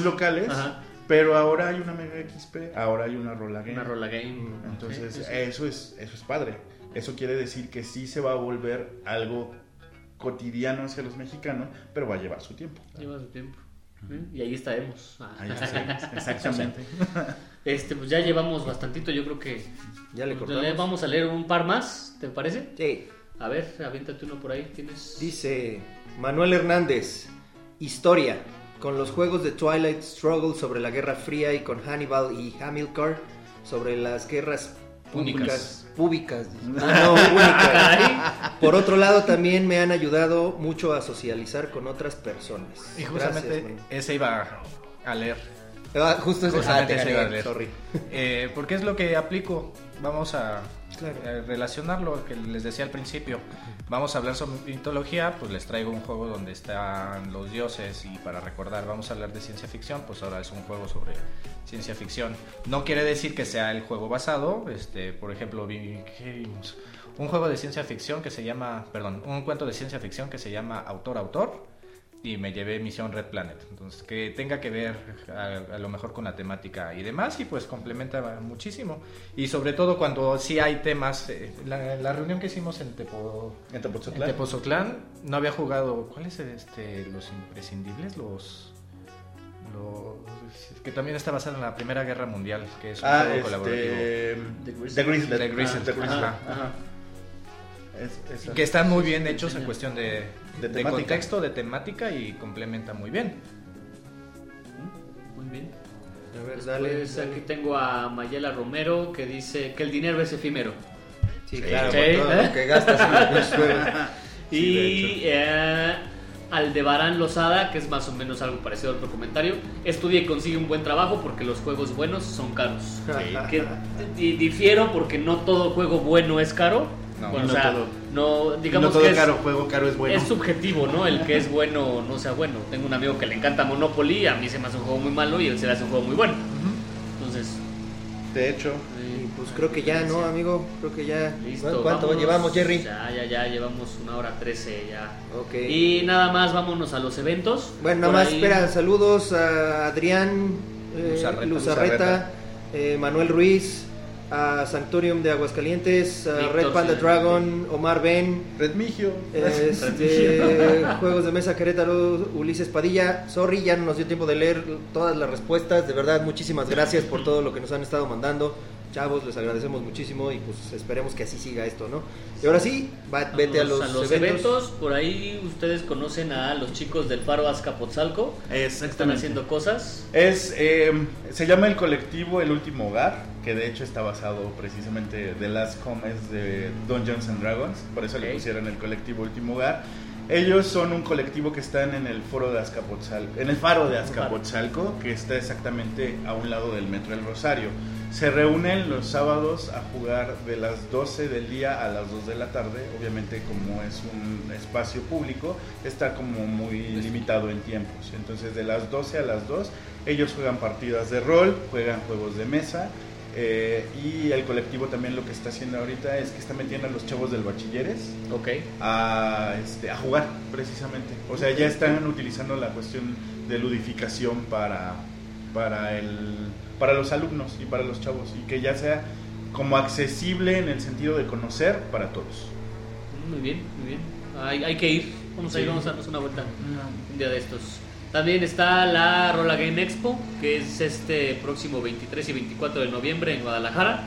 locales. Ajá. Pero ahora hay una Mega XP, ahora hay una Rola Game. Entonces eso es padre. Eso quiere decir que sí se va a volver algo cotidiano hacia los mexicanos, pero va a llevar su tiempo. Lleva su tiempo. Uh-huh. Y ahí estaremos. Ahí estaremos. Exactamente. Pues ya llevamos bastantito, yo creo que ya le cortamos. Vamos a leer un par más, ¿te parece? Sí. A ver, aviéntate uno por ahí. ¿Tienes? Dice Manuel Hernández, historia, con los juegos de Twilight Struggle sobre la Guerra Fría y con Hannibal y Hamilcar sobre las guerras públicas. Por otro lado, también me han ayudado mucho a socializar con otras personas. Y justamente ese iba a leer. Sorry. Porque es lo que aplico. Vamos a relacionarlo, que les decía al principio. Vamos a hablar sobre mitología, pues les traigo un juego donde están los dioses, y para recordar. Vamos a hablar de ciencia ficción, pues ahora es un juego sobre ciencia ficción. No quiere decir que sea el juego basado. Por ejemplo, vimos un juego de ciencia ficción que se llama, un cuento de ciencia ficción que se llama Autor, y me llevé Misión Red Planet. Entonces, que tenga que ver a lo mejor con la temática y demás, y pues complementa muchísimo. Y sobre todo cuando sí hay temas. La reunión que hicimos en Tepozotlán, no había jugado. ¿Cuál es los imprescindibles? Que también está basado en la Primera Guerra Mundial, que es un juego colaborativo. The Grizzly. Que están muy bien hechos en cuestión de contexto, de temática, y complementa muy bien. Muy bien. A ver, dale. Aquí tengo a Mayela Romero, que dice que el dinero es efímero. Sí, claro, por todo lo que gastas. Y Aldebarán Lozada, que es más o menos algo parecido a otro comentario. Estudia y consigue un buen trabajo porque los juegos buenos son caros. Difiero porque no todo juego bueno es caro. No, bueno, no, o sea, todo, no, digamos no todo que es, caro, juego caro es bueno. Es subjetivo, ¿no? El que es bueno o no sea bueno. Tengo un amigo que le encanta Monopoly, a mí se me hace un juego muy malo y él se le hace un juego muy bueno. Entonces, de hecho, sí, pues creo que ya, ¿no, amigo? Creo que ya. Listo, ¿cuánto llevamos, Jerry? Ya, llevamos 1:13 ya. Okay. Y nada más, vámonos a los eventos. Bueno, nada más, ahí... espera, saludos a Adrián, Luzarreta. Manuel Ruiz, a Sanctorium de Aguascalientes, a Red Panda Dragon, Omar Ben, Red Migio, Juegos de Mesa Querétaro, Ulises Padilla. Sorry, ya no nos dio tiempo de leer todas las respuestas. De verdad, muchísimas gracias por todo lo que nos han estado mandando. Chavos, les agradecemos muchísimo y pues esperemos que así siga esto, ¿no? Y ahora sí, vete a los eventos. Por ahí ustedes conocen a los chicos del Faro Azcapotzalco. Están haciendo cosas. Se llama el colectivo El Último Hogar, que de hecho está basado precisamente de las comics de Dungeons and Dragons. Por eso le pusieron el colectivo Último Hogar. Ellos son un colectivo que están en el foro de Azcapotzalco, en el Faro de Azcapotzalco, que está exactamente a un lado del Metro del Rosario. Se reúnen los sábados a jugar de las 12 del día a las 2 de la tarde. Obviamente, como es un espacio público, está como muy limitado en tiempos. Entonces, de las 12 a las 2, ellos juegan partidas de rol, juegan juegos de mesa. Y el colectivo también lo que está haciendo ahorita es que está metiendo a los chavos del bachilleres a jugar, precisamente. O sea, ya están utilizando la cuestión de ludificación para los alumnos y para los chavos, y que ya sea como accesible en el sentido de conocer para todos. Muy bien, muy bien. Hay que ir, vamos a darnos una vuelta un día de estos. También está la Rola Game Expo, que es este próximo 23 y 24 de noviembre en Guadalajara.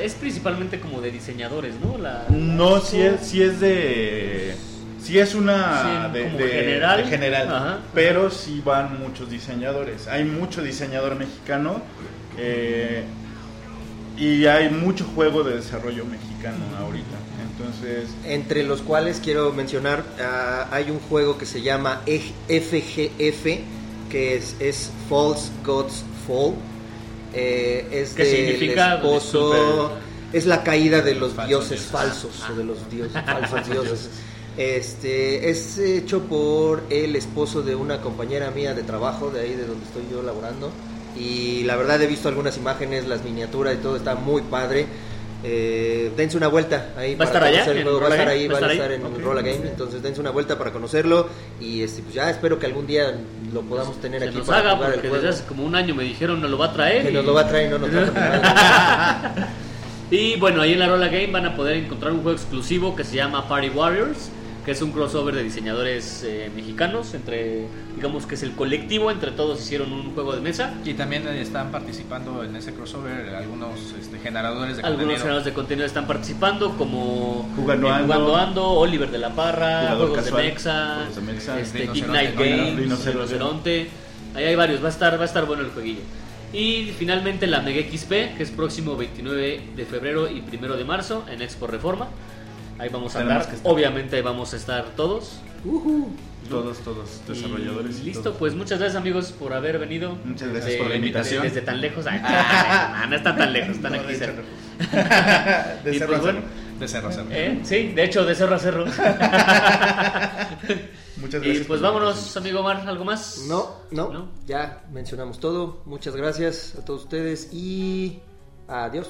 Es principalmente como de diseñadores, ¿no? No, es general. Ajá. Pero sí van muchos diseñadores. Hay mucho diseñador mexicano y hay mucho juego de desarrollo mexicano ahorita. Entonces, entre los cuales quiero mencionar, hay un juego que se llama FGF, que es False Gods Fall. Es del esposo, es la caída de los dioses falsos, o de los falsos dioses. Es hecho por el esposo de una compañera mía de trabajo, de ahí de donde estoy yo laborando. Y la verdad he visto algunas imágenes, las miniaturas y todo, está muy padre. Dense una vuelta ahí. ¿Va a estar allá? Va a estar en Rola Game. Entonces dense una vuelta para conocerlo. Y pues ya espero que algún día lo podamos tener aquí para haga, jugar el juego. Desde hace como un año me dijeron nos lo va a traer, no nos va a traer. Y bueno, ahí en la Rola Game van a poder encontrar un juego exclusivo que se llama Party Warriors, que es un crossover de diseñadores mexicanos. Entre, digamos que es el colectivo, entre todos hicieron un juego de mesa. Y también están participando en ese crossover algunos generadores de contenido. Algunos generadores de contenido están participando, como Jugando Ando, Oliver de la Parra, Juegos de Mexa, Ignite Games, Rinoceronte. Ahí hay varios, va a estar bueno el jueguillo. Y finalmente la Mega XP, que es próximo 29 de febrero y 1 de marzo en Expo Reforma. Ahí vamos a andar, obviamente ahí vamos a estar todos. Todos, desarrolladores. Y listo, todos. Pues muchas gracias, amigos, por haber venido. Muchas gracias por la invitación. Desde tan lejos. No están tan lejos, están aquí cerca. De cerro a cerro. Sí, de hecho, de cerro a cerro. Muchas gracias. Y pues vámonos, amigo Omar, ¿algo más? No, ya mencionamos todo. Muchas gracias a todos ustedes y adiós.